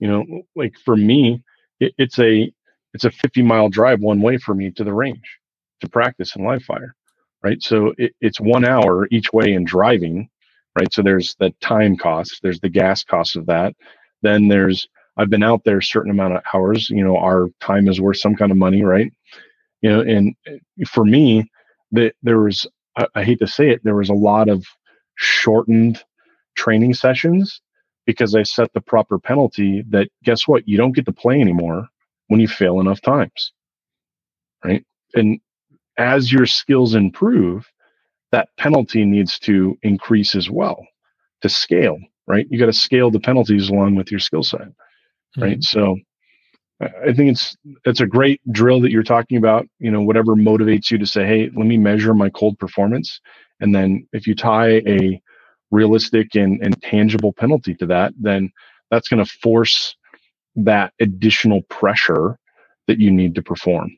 you know, like for me, it, it's a it's a fifty mile drive one way for me to the range to practice in live fire, right? So it, it's one hour each way in driving, right? So there's the time cost, there's the gas cost of that, then there's I've been out there a certain amount of hours, you know, our time is worth some kind of money, right? You know, and for me, the, there was, I, I hate to say it, there was a lot of shortened training sessions because I set the proper penalty that guess what? You don't get to play anymore when you fail enough times, right? And as your skills improve, that penalty needs to increase as well to scale, right? You got to scale the penalties along with your skill set. Right. So I think it's, that's a great drill that you're talking about, you know, whatever motivates you to say, hey, let me measure my cold performance. And then if you tie a realistic and, and tangible penalty to that, then that's going to force that additional pressure that you need to perform.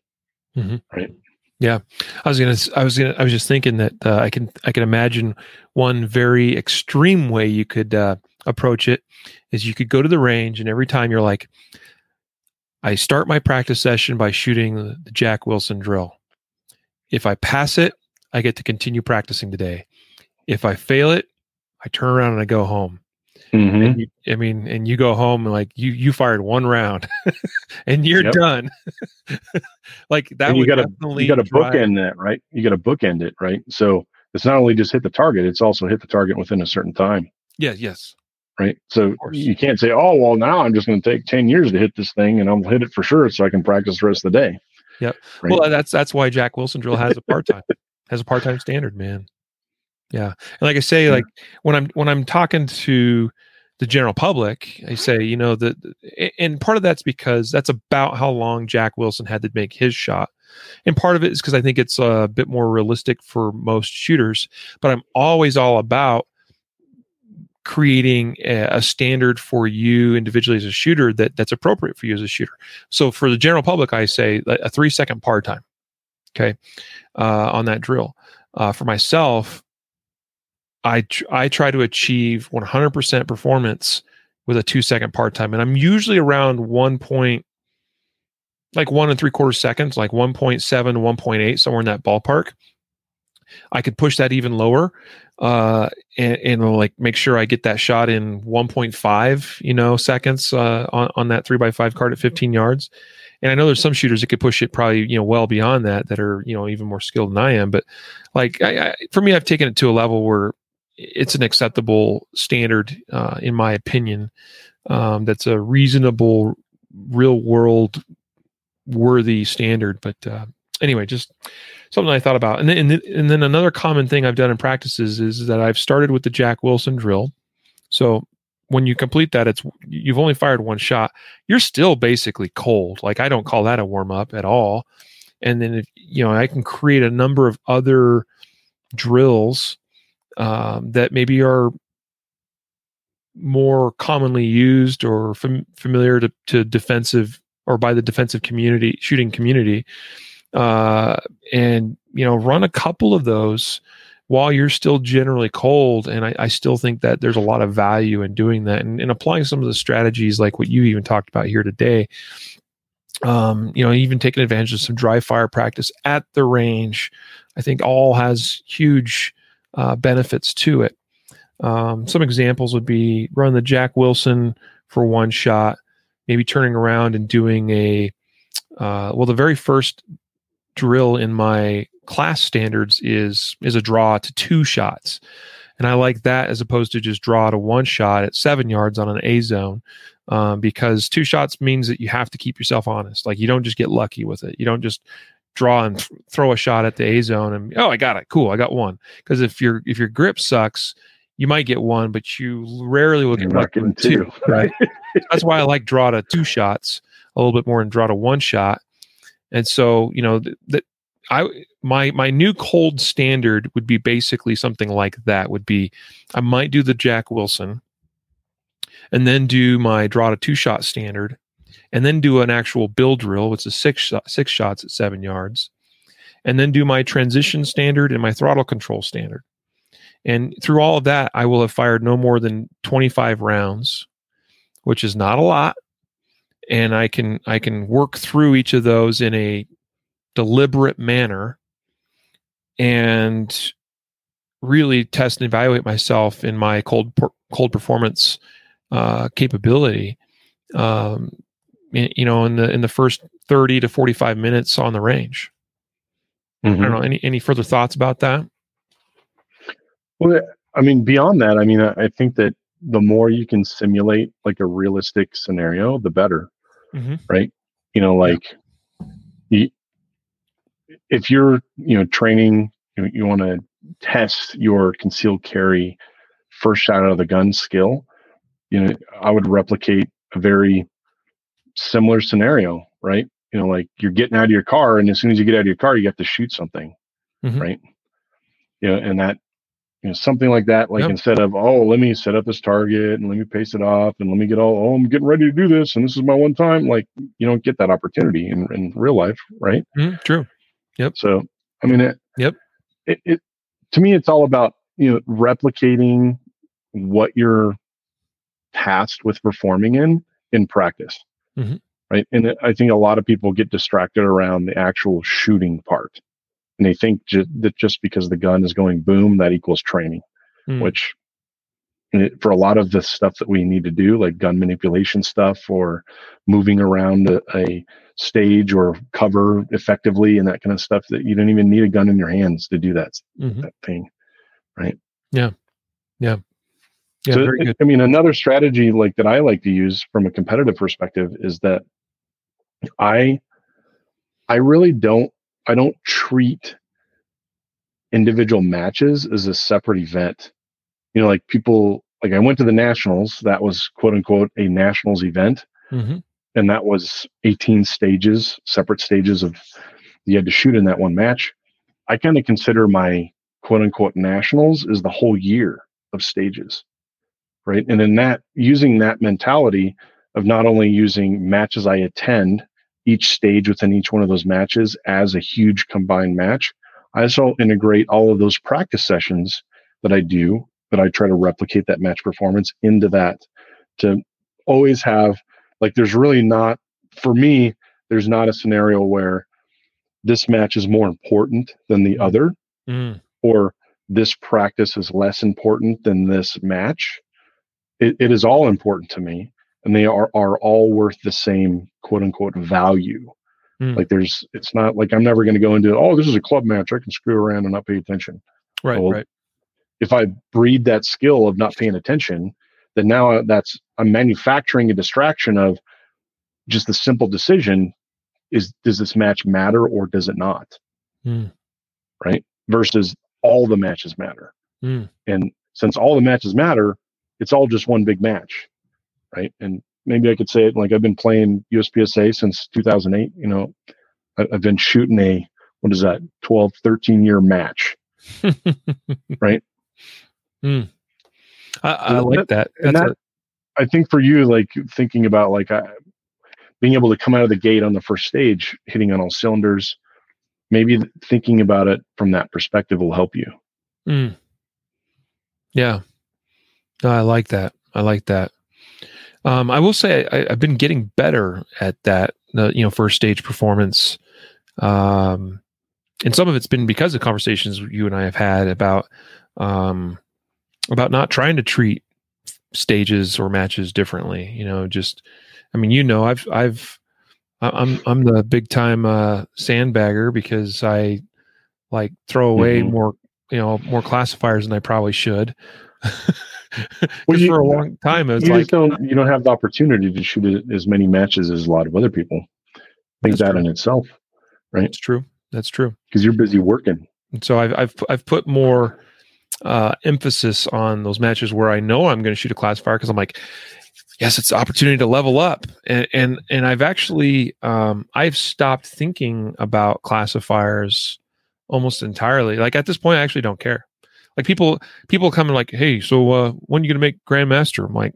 Mm-hmm. Right. Yeah. I was going to, I was going to, I was just thinking that uh, I can, I can imagine one very extreme way you could, uh, approach it is you could go to the range and every time you're like, I start my practice session by shooting the Jack Wilson drill. If I pass it, I get to continue practicing today. If I fail it, I turn around and I go home. Mm-hmm. And you, I mean, and you go home and like you, you fired one round and you're yep. done. Like that. You got to, you got to bookend that, right? You got to bookend it, right? So it's not only just hit the target, it's also hit the target within a certain time. Yeah. Yes. Right. So you can't say, oh, well, now I'm just going to take ten years to hit this thing and I'll hit it for sure so I can practice the rest of the day. Yep. Right? Well, that's that's why Jack Wilson drill has a part-time, has a part-time standard, man. Yeah. And like I say, yeah. like when I'm, when I'm talking to the general public, I say, you know, the, and part of that's because that's about how long Jack Wilson had to make his shot. And part of it is because I think it's a bit more realistic for most shooters, but I'm always all about creating a, a standard for you individually as a shooter that that's appropriate for you as a shooter. So for the general public, I say a three second par time. Okay. Uh, on that drill, uh, for myself, I tr- I try to achieve one hundred percent performance with a two second part time, and I'm usually around one point, like one and three quarter seconds, like one point seven, one point eight, somewhere in that ballpark. I could push that even lower, uh, and, and like make sure I get that shot in one point five, you know, seconds uh, on on that three by five card at fifteen yards. And I know there's some shooters that could push it probably, you know, well beyond that, that are, you know, even more skilled than I am. But like, I, I, for me, I've taken it to a level where it's an acceptable standard, uh, in my opinion. Um, that's a reasonable, real world worthy standard. But uh, anyway, just something I thought about. And then, and, th- and then another common thing I've done in practices is that I've started with the Jack Wilson drill. So when you complete that, it's you've only fired one shot. You're still basically cold. Like, I don't call that a warm up at all. And then, if, you know, I can create a number of other drills um, that maybe are more commonly used or fam- familiar to, to defensive or by the defensive community, shooting community. Uh, and, you know, run a couple of those while you're still generally cold. And I, I still think that there's a lot of value in doing that and, and applying some of the strategies like what you even talked about here today. Um, you know, even taking advantage of some dry fire practice at the range, I think all has huge uh, benefits to it. Um, some examples would be run the Jack Wilson for one shot, maybe turning around and doing a, uh, well, the very first drill in my class standards is is a draw to two shots, and I like that as opposed to just draw to one shot at seven yards on an A zone, um, because two shots means that you have to keep yourself honest. Like, you don't just get lucky with it. You don't just draw and th- throw a shot at the A zone and oh, I got it, cool, I got one. Because if your if your grip sucks, you might get one, but you rarely will get lucky with two. Right? That's why I like draw to two shots a little bit more than draw to one shot. And so, you know, th- that I my my new cold standard would be basically something like that. Would be I might do the Jack Wilson and then do my draw to two shot standard and then do an actual build drill, which is six sh- six shots at seven yards, and then do my transition standard and my throttle control standard. And through all of that, I will have fired no more than twenty-five rounds, which is not a lot. And I can I can work through each of those in a deliberate manner and really test and evaluate myself in my cold cold performance uh, capability, um, in, you know, in the in the first thirty to forty-five minutes on the range. Mm-hmm. I don't know, any any further thoughts about that? Well, I mean, beyond that, I mean, I, I think that the more you can simulate like a realistic scenario, the better, mm-hmm. right? You know, like yeah. you, if you're, you know, training, you, you want to test your concealed carry first shot out of the gun skill, you know, I would replicate a very similar scenario, right? You know, like you're getting out of your car, and as soon as you get out of your car, you have to shoot something, mm-hmm. right? You know, and that, you know, something like that, like yep. instead of, oh, let me set up this target and let me pace it off and let me get all, oh, I'm getting ready to do this and this is my one time. Like, you don't get that opportunity in, in real life, right? Mm-hmm. True. Yep. So, I mean, it, yep. It, it, to me, it's all about, you know, replicating what you're tasked with performing in, in practice. Mm-hmm. Right. And it, I think a lot of people get distracted around the actual shooting part. And they think ju- that just because the gun is going boom, that equals training, mm. which it, for a lot of the stuff that we need to do, like gun manipulation stuff or moving around a, a stage or cover effectively and that kind of stuff, that you don't even need a gun in your hands to do that, mm-hmm. that thing. Right. Yeah. Yeah. Yeah. So very it, good. I mean, another strategy like that I like to use from a competitive perspective is that I, I really don't, I don't treat individual matches is a separate event. You know, like people, like I went to the Nationals, that was quote unquote a Nationals event. Mm-hmm. And that was eighteen stages, separate stages of you had to shoot in that one match. I kind of consider my quote unquote Nationals is the whole year of stages, right? And in that, using that mentality of not only using matches I attend, each stage within each one of those matches as a huge combined match, I also integrate all of those practice sessions that I do, that I try to replicate that match performance into that to always have, like, there's really not, for me, there's not a scenario where this match is more important than the other, mm. or this practice is less important than this match. It, it is all important to me, and they are, are all worth the same quote unquote value. Mm. Like there's, it's not like I'm never going to go into, oh, this is a club match, I can screw around and not pay attention. Right, well, right. If I breed that skill of not paying attention, then now that's, I'm manufacturing a distraction of just the simple decision is, does this match matter or does it not? Mm. Right. Versus all the matches matter. Mm. And since all the matches matter, it's all just one big match. Right. And maybe I could say it like I've been playing U S P S A since two thousand eight, you know, I, I've been shooting a, what is that? twelve, thirteen year match. Right. Mm. I, I like that. that. And that a- I think for you, like thinking about like I, being able to come out of the gate on the first stage, hitting on all cylinders, maybe th- thinking about it from that perspective will help you. Mm. Yeah. No, I like that. I like that. Um, I will say I, I've been getting better at that, the, you know, first stage performance. Um, and some of it's been because of conversations you and I have had about, um, about not trying to treat stages or matches differently, you know, just, I mean, you know, I've, I've, I'm, I'm the big time, uh, sandbagger because I like throw away mm-hmm. more, you know, more classifiers than I probably should. Well, you, for a long time, it was you like, don't, you don't have the opportunity to shoot as many matches as a lot of other people. I think that true. In itself, right? That's true. That's true. Because you're busy working. And so I've, I've, I've put more, uh, emphasis on those matches where I know I'm going to shoot a classifier because I'm like, yes, it's an opportunity to level up. And, and, and I've actually, um, I've stopped thinking about classifiers almost entirely. Like at this point, I actually don't care. Like people, people come and like, hey, so, uh, when are you going to make Grandmaster? I'm like,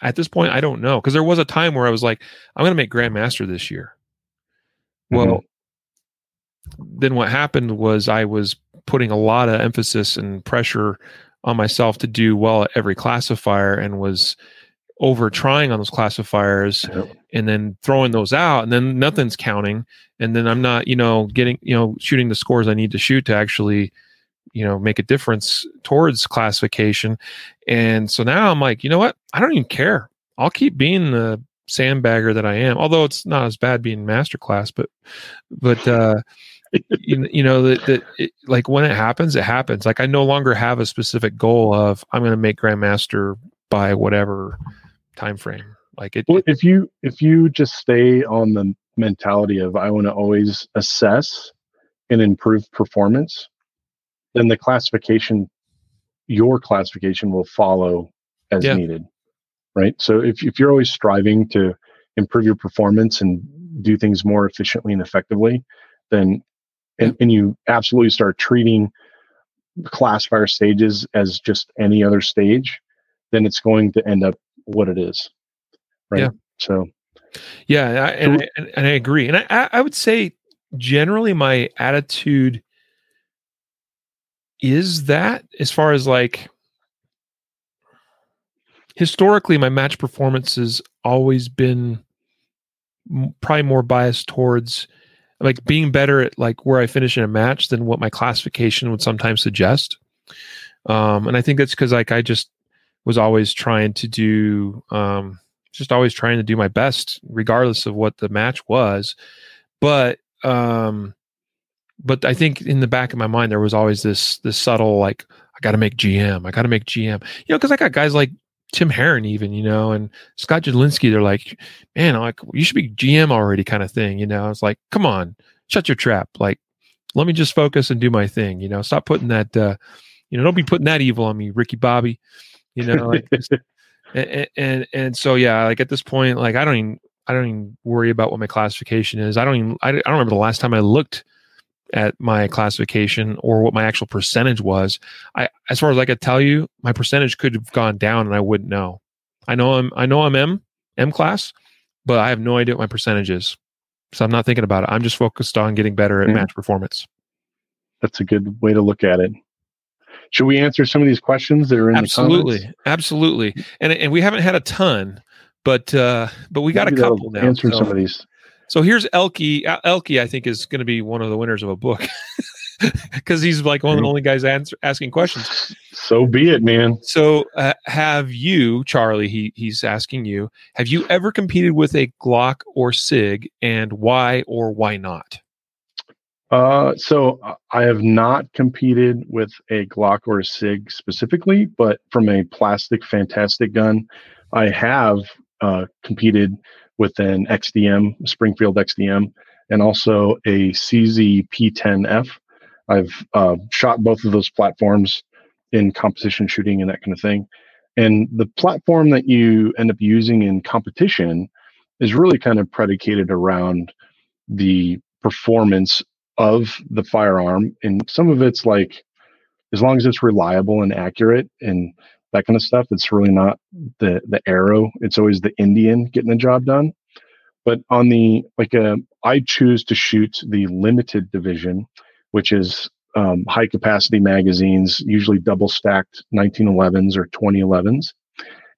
at this point, I don't know. Cause there was a time where I was like, I'm going to make Grandmaster this year. Mm-hmm. Well, then what happened was I was putting a lot of emphasis and pressure on myself to do well at every classifier and was over trying on those classifiers yep. and then throwing those out, and then nothing's counting. And then I'm not, you know, getting, you know, shooting the scores I need to shoot to actually, you know, make a difference towards classification. And so now I'm like, you know what? I don't even care. I'll keep being the sandbagger that I am, although it's not as bad being masterclass, but, but, uh, you, you know, that, that it, like when it happens, it happens. Like I no longer have a specific goal of I'm going to make Grandmaster by whatever time frame. Like it, well, if you if you just stay on the mentality of I want to always assess and improve performance, then the classification, your classification will follow as yeah. needed, right? So if if you're always striving to improve your performance and do things more efficiently and effectively, then And, and you absolutely start treating classifier stages as just any other stage, then it's going to end up what it is, right? Yeah. So, yeah, I, and, I, and I agree. And I, I would say generally my attitude is that as far as like historically, my match performance has always been probably more biased towards like being better at like where I finish in a match than what my classification would sometimes suggest. Um, and I think that's because like I just was always trying to do, um, just always trying to do my best regardless of what the match was. But, um, but I think in the back of my mind, there was always this, this subtle, like, I got to make G M. I got to make G M, you know, cause I got guys like Tim Herron even, you know, and Scott Jelinski, they're like, man, I'm like, you should be G M already kind of thing. You know, it's like, come on, shut your trap. Like, let me just focus and do my thing. You know, stop putting that, uh, you know, don't be putting that evil on me, Ricky Bobby, you know, like, and, and, and so, yeah, like at this point, like, I don't even, I don't even worry about what my classification is. I don't even, I don't remember the last time I looked at my classification or what my actual percentage was. I, as far as I could tell you, my percentage could have gone down and I wouldn't know. I know I'm, I know I'm M, M class, but I have no idea what my percentage is. So I'm not thinking about it. I'm just focused on getting better at yeah. match performance. That's a good way to look at it. Should we answer some of these questions that are in absolutely. the comments? Absolutely. Absolutely. And, and we haven't had a ton, But uh, but we got Maybe a couple now. Answer so. some of these. So here's Elke. Elke, I think, is going to be one of the winners of a book because he's like one of the only guys answer, asking questions. So be it, man. So uh, have you, Charlie? He he's asking you. Have you ever competed with a Glock or Sig, and why or why not? Uh, so I have not competed with a Glock or a Sig specifically, but from a plastic fantastic gun, I have. Uh, competed with an X D M, Springfield X D M, and also a C Z P ten F. I've uh, shot both of those platforms in competition shooting and that kind of thing. And the platform that you end up using in competition is really kind of predicated around the performance of the firearm. And some of it's like, as long as it's reliable and accurate and that kind of stuff, it's really not the the arrow. It's always the Indian getting the job done. But on the, like, uh, I choose to shoot the limited division, which is um, high capacity magazines, usually double stacked nineteen elevens or twenty elevens.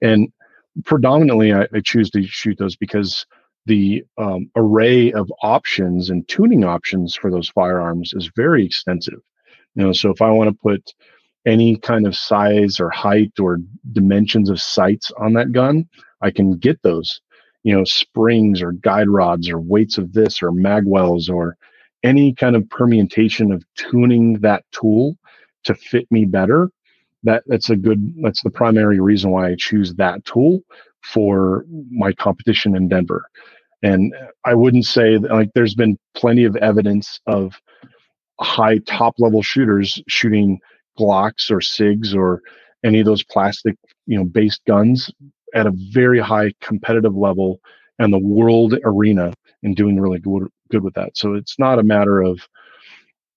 And predominantly I, I choose to shoot those because the um, array of options and tuning options for those firearms is very extensive. You know, so if I want to put any kind of size or height or dimensions of sights on that gun, I can get those, you know, springs or guide rods or weights of this or magwells or any kind of permutation of tuning that tool to fit me better. That that's a good, that's the primary reason why I choose that tool for my competition endeavor. And I wouldn't say that, like, there's been plenty of evidence of high top level shooters shooting Glocks or Sigs or any of those plastic, you know, based guns at a very high competitive level and the world arena and doing really good, good with that. So it's not a matter of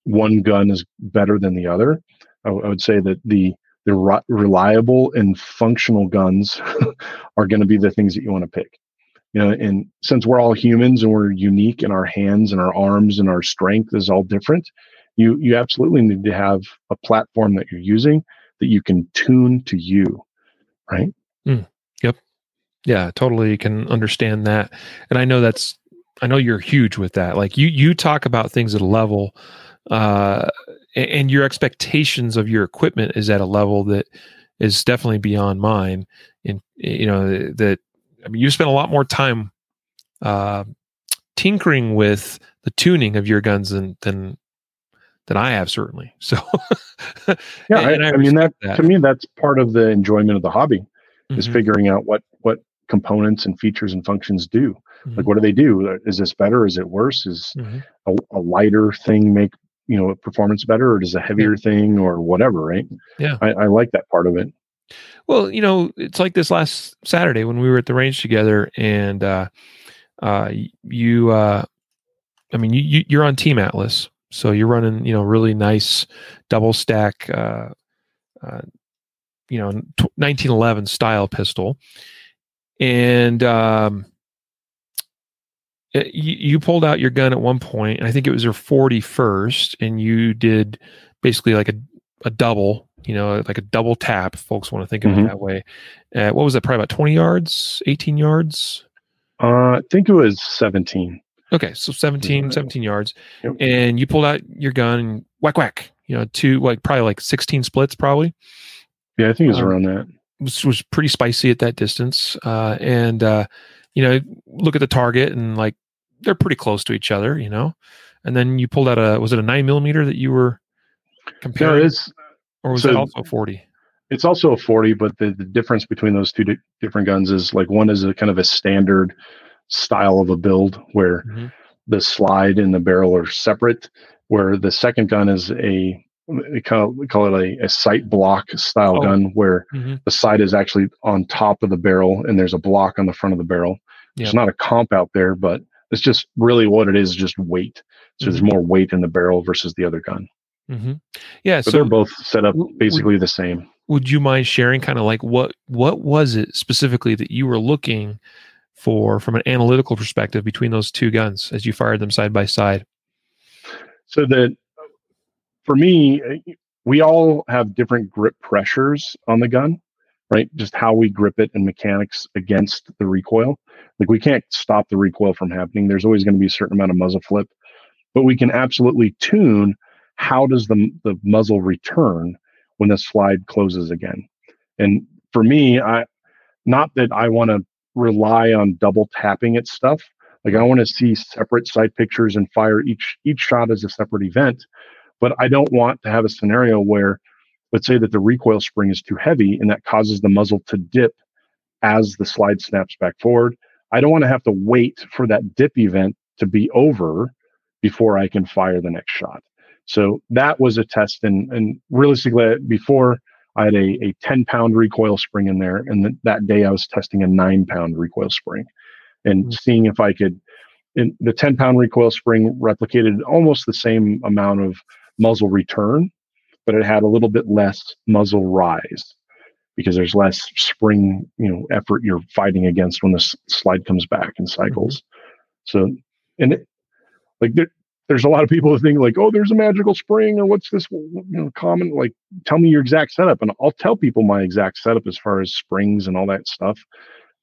one gun is better than the other. I, w- I would say that the the re- reliable and functional guns are going to be the things that you want to pick. You know, and since we're all humans and we're unique in our hands and our arms and our strength is all different, You you absolutely need to have a platform that you're using that you can tune to you, right? Mm, yep. Yeah, totally can understand that. And I know that's, I know you're huge with that. Like you you talk about things at a level uh, and, and your expectations of your equipment is at a level that is definitely beyond mine. And, you know, that, I mean, you spend a lot more time uh, tinkering with the tuning of your guns than, than than I have, certainly. So, yeah, I, I, I mean, that, that to me, that's part of the enjoyment of the hobby, mm-hmm. is figuring out what what components and features and functions do. Mm-hmm. Like, what do they do? Is this better? Is it worse? Is mm-hmm. a, a lighter thing make, you know, performance better, or does a heavier yeah. thing, or whatever? Right? Yeah, I, I like that part of it. Well, you know, it's like this last Saturday when we were at the range together, and uh, uh, you, uh, I mean, you you're on Team Atlas. So you're running, you know, really nice double stack, uh, uh, you know, nineteen eleven style pistol, and um, it, you, you pulled out your gun at one point, and I think it was your forty-first, and you did basically like a a double, you know, like a double tap. Folks want to think of mm-hmm. it that way. Uh, what was that? Probably about twenty yards, eighteen yards. Uh, I think it was seventeen. Okay, so seventeen yards, yep. And you pulled out your gun and whack, whack, you know, two, like probably like sixteen splits probably. Yeah, I think it was um, around that. Which was pretty spicy at that distance. Uh, and, uh, you know, look at the target and like, they're pretty close to each other, you know? And then you pulled out a, was it a nine millimeter that you were comparing? No, it's, or was so it also a forty? It's also a forty, but the, the difference between those two di- different guns is like one is a kind of a standard style of a build where mm-hmm. the slide and the barrel are separate, where the second gun is a, we call, we call it a, a sight block style oh. gun, where mm-hmm. the sight is actually on top of the barrel and there's a block on the front of the barrel. Yep. It's not a comp out there, but it's just really what it is, just weight. So mm-hmm. there's more weight in the barrel versus the other gun. Mm-hmm. Yeah. But so they're both set up basically would, the same. Would you mind sharing kind of like what, what was it specifically that you were looking for from an analytical perspective between those two guns as you fired them side by side? So the, for me, we all have different grip pressures on the gun, right? Just how we grip it and mechanics against the recoil. Like we can't stop the recoil from happening. There's always going to be a certain amount of muzzle flip, but we can absolutely tune how does the, the muzzle return when the slide closes again. And for me, I not that I want to rely on double tapping at stuff. Like I want to see separate sight pictures and fire each each shot as a separate event. But I don't want to have a scenario where, let's say that the recoil spring is too heavy and that causes the muzzle to dip as the slide snaps back forward. I don't want to have to wait for that dip event to be over before I can fire the next shot. So that was a test. And, and realistically, before I had a, a ten pound recoil spring in there. And th- that day I was testing a nine pound recoil spring and mm-hmm. seeing if I could, and the ten pound recoil spring replicated almost the same amount of muzzle return, but it had a little bit less muzzle rise because there's less spring, you know, effort you're fighting against when the s- slide comes back and cycles. Mm-hmm. So, and it, like there, there's a lot of people who think like, oh, there's a magical spring or what's this, you know, common, like tell me your exact setup. And I'll tell people my exact setup as far as springs and all that stuff,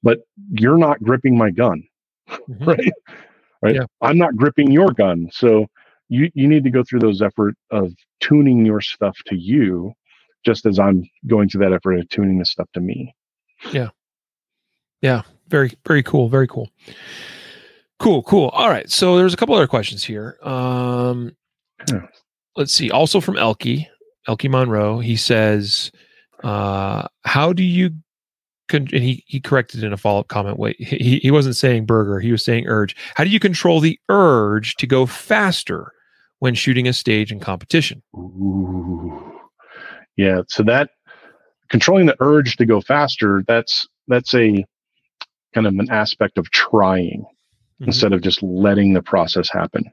but you're not gripping my gun, mm-hmm. right? Right? Yeah. I'm not gripping your gun. So you, you need to go through those effort of tuning your stuff to you, just as I'm going through that effort of tuning the stuff to me. Yeah. Yeah. Very, very cool. Very cool. Cool. Cool. All right. So there's a couple other questions here. Um, yeah. Let's see. Also from Elkie, Elkie Monroe, he says, uh, how do you Con- and he, he corrected in a follow-up comment. Wait, he, he wasn't saying burger. He was saying urge. How do you control the urge to go faster when shooting a stage in competition? Ooh. Yeah. So that controlling the urge to go faster, that's, that's a kind of an aspect of trying mm-hmm. instead of just letting the process happen.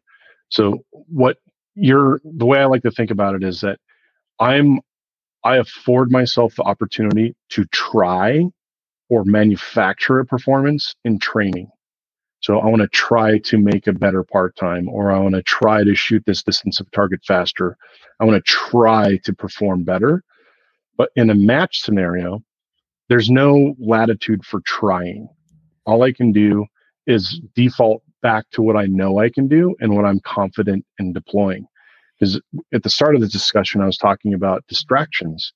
So what you're, the way I like to think about it is that I'm, I afford myself the opportunity to try or manufacture a performance in training. So I want to try to make a better part time, or I want to try to shoot this distance of target faster. I want to try to perform better. But in a match scenario, there's no latitude for trying. All I can do is default back to what I know I can do and what I'm confident in deploying. Because at the start of the discussion, I was talking about distractions,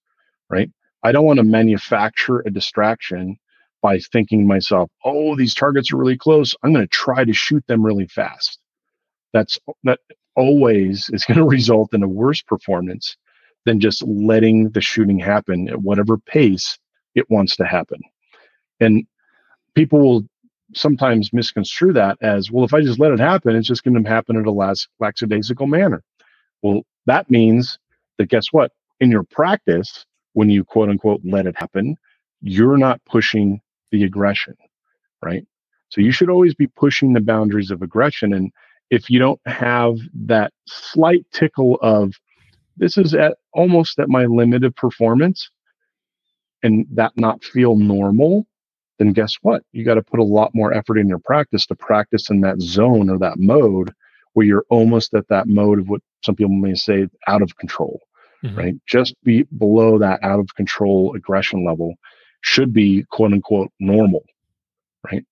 right? I don't want to manufacture a distraction by thinking myself, oh, these targets are really close. I'm going to try to shoot them really fast. That's that always is going to result in a worse performance than just letting the shooting happen at whatever pace it wants to happen. And people will sometimes misconstrue that as, well, if I just let it happen, it's just going to happen in a lax, lackadaisical manner. Well, that means that guess what? In your practice, when you quote unquote let it happen, you're not pushing the aggression, right? So you should always be pushing the boundaries of aggression. And if you don't have that slight tickle of this is at almost at my limit of performance and that not feel normal, then guess what? You got to put a lot more effort in your practice to practice in that zone or that mode where you're almost at that mode of what some people may say out of control, mm-hmm. right? Just be below that out of control aggression level should be quote unquote normal, right?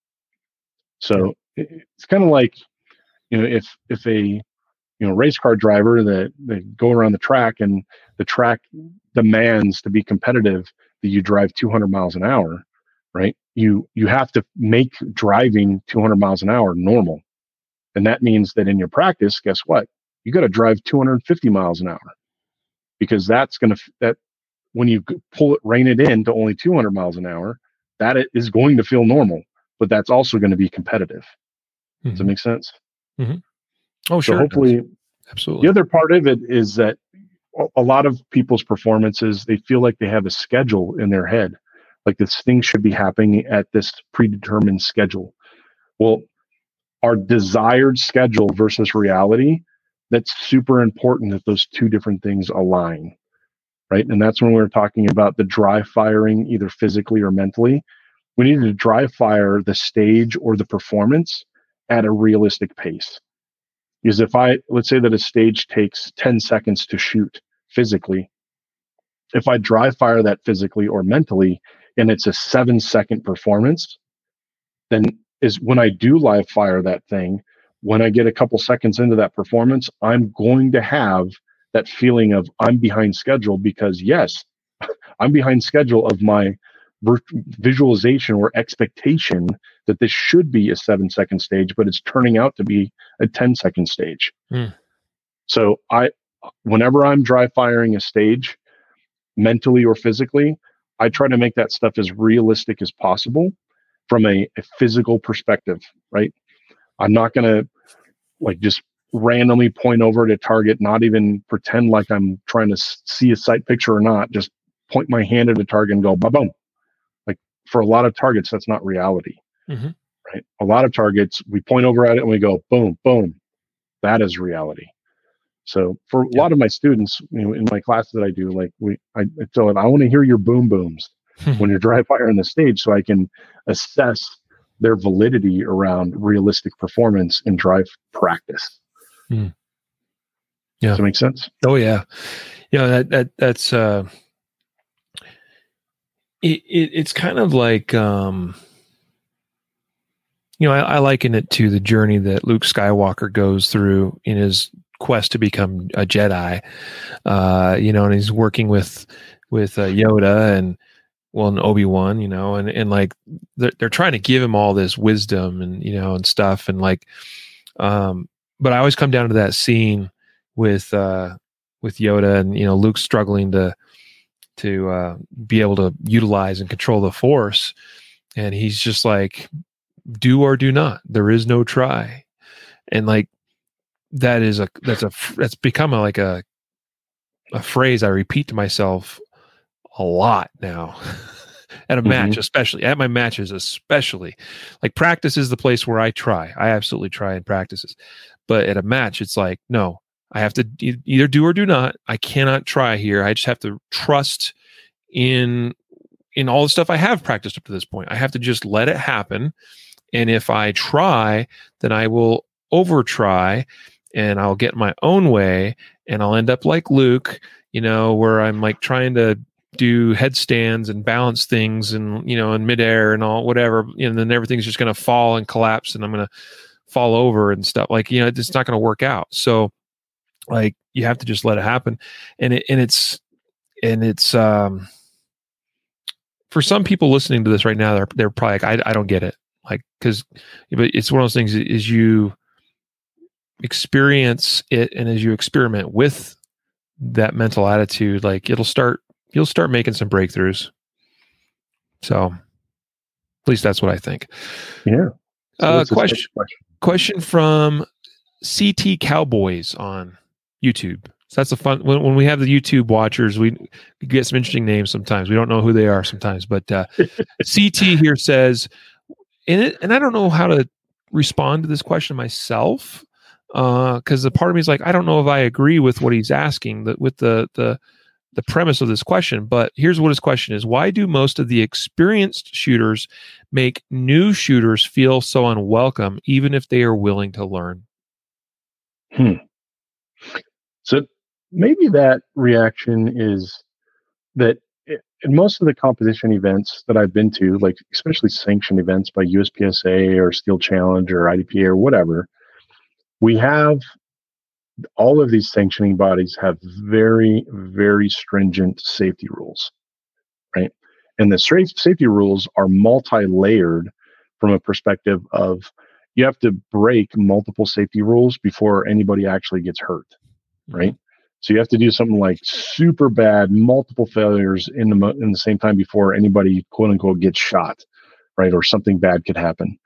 So it's kind of like, you know, if if a you know race car driver that they go around the track and the track demands to be competitive that you drive two hundred miles an hour, right? You you have to make driving two hundred miles an hour normal. And that means that in your practice, guess what? You got to drive two hundred fifty miles an hour because that's going to, that when you pull it, rein it in to only two hundred miles an hour, that is going to feel normal, but that's also going to be competitive. Mm-hmm. Does that make sense? Mm-hmm. Oh, sure. So hopefully, Absolutely. The other part of it is that a lot of people's performances, they feel like they have a schedule in their head. Like this thing should be happening at this predetermined schedule. Well, our desired schedule versus reality, that's super important that those two different things align, right? And that's when we were talking about the dry firing, either physically or mentally. We needed to dry fire the stage or the performance at a realistic pace. Because if I, let's say that a stage takes ten seconds to shoot physically, if I dry fire that physically or mentally, and it's a seven second performance, then is when I do live fire that thing, when I get a couple seconds into that performance, I'm going to have that feeling of I'm behind schedule because yes, I'm behind schedule of my visualization or expectation that this should be a seven second stage, but it's turning out to be a ten second stage. Mm. So I, whenever I'm dry firing a stage, mentally or physically, I try to make that stuff as realistic as possible from a, a physical perspective, right? I'm not going to like just randomly point over at a target, not even pretend like I'm trying to see a sight picture or not, just point my hand at a target and go, ba-boom. Like for a lot of targets, that's not reality, mm-hmm. right? A lot of targets, we point over at it and we go, boom, boom. That is reality. So for a yeah. lot of my students, you know, in my class that I do, like we, I, I tell them, I want to hear your boom booms when you're dry firing the stage, so I can assess their validity around realistic performance and drive practice. Hmm. Yeah, does that make sense? Oh yeah, yeah. That that that's uh, it, it it's kind of like um, you know, I, I liken it to the journey that Luke Skywalker goes through in his quest to become a Jedi, uh, you know, and he's working with with uh, Yoda and well, and Obi-Wan, you know, and and like they're, they're trying to give him all this wisdom and you know and stuff and like, um, but I always come down to that scene with uh, with Yoda and you know Luke struggling to to uh, be able to utilize and control the Force, and he's just like, do or do not. There is no try, and like. That is a that's a that's become a, like a a phrase I repeat to myself a lot now at a mm-hmm. match, especially at my matches, especially like practice is the place where I try. I absolutely try in practices, but at a match, it's like no, I have to e- either do or do not. I cannot try here. I just have to trust in in all the stuff I have practiced up to this point. I have to just let it happen, and if I try, then I will over try. And I'll get my own way and I'll end up like Luke, you know, where I'm like trying to do headstands and balance things and, you know, in midair and all whatever. And then everything's just going to fall and collapse and I'm going to fall over and stuff like, you know, it's not going to work out. So like you have to just let it happen. And it, and it's, and it's, um, for some people listening to this right now, they're, they're probably like, I, I don't get it. Like, cause but it's one of those things is you, experience it, and as you experiment with that mental attitude, like it'll start you'll start making some breakthroughs. So at least that's what I think. Yeah. So uh question, question question from C T Cowboys on YouTube. So that's a fun when, when we have the YouTube watchers, we, we get some interesting names sometimes. We don't know who they are sometimes, but uh C T here says, and it, and I don't know how to respond to this question myself. Uh, cause the part of me is like, I don't know if I agree with what he's asking that with the, the, the premise of this question, but here's what his question is. Why do most of the experienced shooters make new shooters feel so unwelcome, even if they are willing to learn? Hmm. So maybe that reaction is that it, in most of the competition events that I've been to, like especially sanctioned events by U S P S A or Steel Challenge or I D P A or whatever, we have all of these sanctioning bodies have very, very stringent safety rules, right? And the safety rules are multi-layered from a perspective of you have to break multiple safety rules before anybody actually gets hurt, right? So you have to do something like super bad, multiple failures in the, mo- in the same time before anybody, quote unquote, gets shot, right? Or something bad could happen.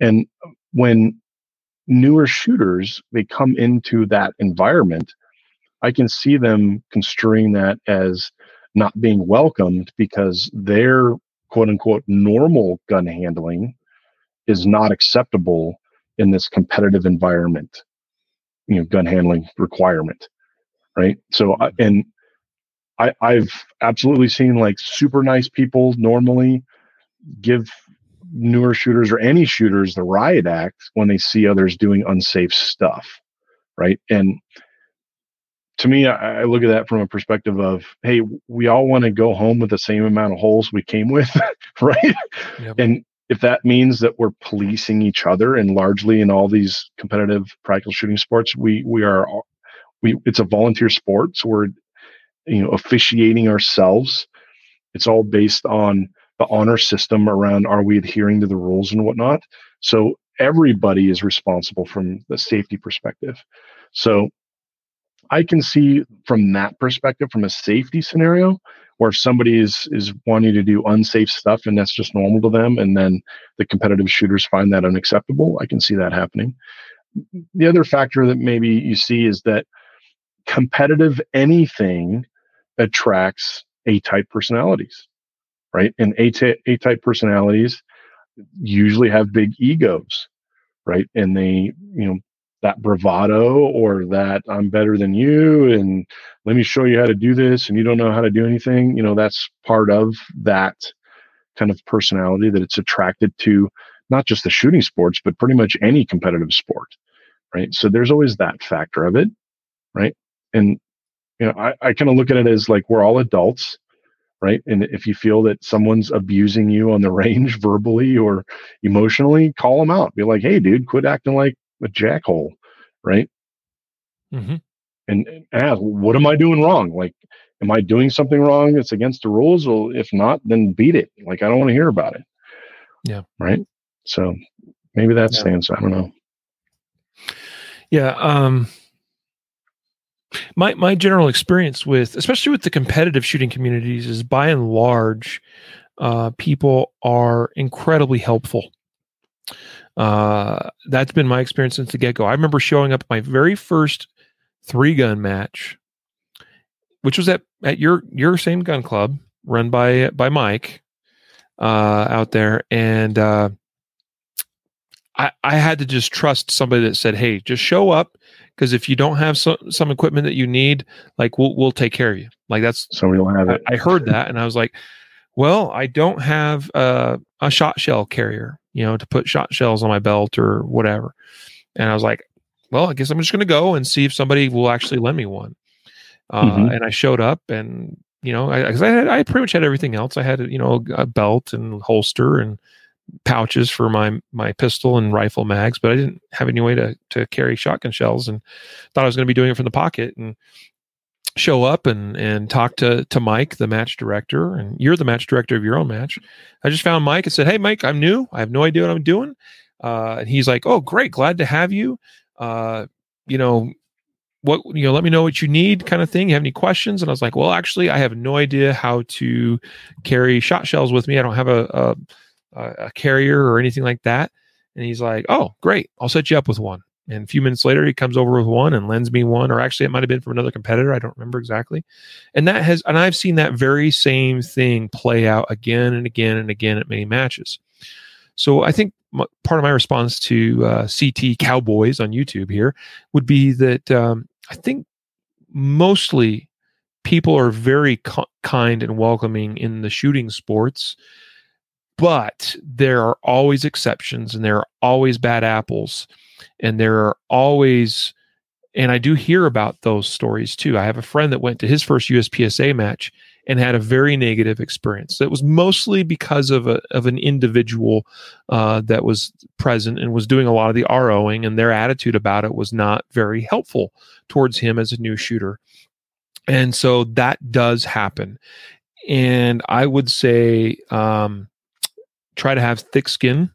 And when newer shooters, they come into that environment, I can see them construing that as not being welcomed because their quote unquote normal gun handling is not acceptable in this competitive environment, you know, gun handling requirement. Right. So, and I, I've absolutely seen like super nice people normally give newer shooters or any shooters the riot act when they see others doing unsafe stuff. Right. And to me, I, I look at that from a perspective of, hey, we all want to go home with the same amount of holes we came with. Right. Yep. And if that means that we're policing each other, and largely in all these competitive practical shooting sports, we, we are, we, it's a volunteer sport. So we're, you know, officiating ourselves. It's all based on the honor system around, are we adhering to the rules and whatnot? So everybody is responsible from the safety perspective. So I can see from that perspective, from a safety scenario, where if somebody is, is wanting to do unsafe stuff and that's just normal to them, and then the competitive shooters find that unacceptable, I can see that happening. The other factor that maybe you see is that competitive anything attracts A-type personalities, right? And A-type, A-type personalities usually have big egos, right? And they, you know, that bravado or that I'm better than you and let me show you how to do this and you don't know how to do anything, you know, that's part of that kind of personality that it's attracted to, not just the shooting sports, but pretty much any competitive sport, right? So there's always that factor of it, right? And, you know, I, I kind of look at it as like, we're all adults, right? And if you feel that someone's abusing you on the range verbally or emotionally, call them out. Be like, hey, dude, quit acting like a jackhole, right? Mm-hmm. And, and ask, what am I doing wrong? Like, am I doing something wrong that's against the rules? Well, if not, then beat it. Like, I don't want to hear about it. Yeah. Right? So maybe that yeah. stands. I don't know. Yeah. Um, my my general experience with, especially with the competitive shooting communities, is by and large, uh, people are incredibly helpful. Uh, that's been my experience since the get-go. I remember showing up at my very first three-gun match, which was at, at your your same gun club run by by Mike uh, out there, and uh, I I had to just trust somebody that said, "Hey, just show up, because if you don't have some some equipment that you need, like we'll we'll take care of you." Like that's so we'll have it. I, I heard that, and I was like, "Well, I don't have uh, a shot shell carrier." You know, to put shot shells on my belt or whatever. And I was like, well, I guess I'm just going to go and see if somebody will actually lend me one. Uh, mm-hmm. And I showed up and, you know, I, cause I had, I pretty much had everything else. I had, you know, a belt and holster and pouches for my, my pistol and rifle mags, but I didn't have any way to, to carry shotgun shells, and thought I was going to be doing it from the pocket, and show up and, and talk to, to Mike, the match director, and you're the match director of your own match. I just found Mike and said, "Hey Mike, I'm new. I have no idea what I'm doing." Uh, and he's like, "Oh, great. Glad to have you. Uh, you know, what, you know, let me know what you need, kind of thing. You have any questions?" And I was like, "Well, actually I have no idea how to carry shot shells with me. I don't have a, a, a carrier or anything like that." And he's like, "Oh, great. I'll set you up with one." And a few minutes later, he comes over with one and lends me one, or actually it might have been from another competitor. I don't remember exactly. And that has, and I've seen that very same thing play out again and again and again at many matches. So I think m- part of my response to uh, C T Cowboys on YouTube here would be that um, I think mostly people are very co- kind and welcoming in the shooting sports, but there are always exceptions, and there are always bad apples, and there are always, and I do hear about those stories too. I have a friend that went to his first U S P S A match and had a very negative experience. That was mostly because of a, of an individual uh, that was present and was doing a lot of the ROing, and their attitude about it was not very helpful towards him as a new shooter. And so that does happen. And I would say, um, try to have thick skin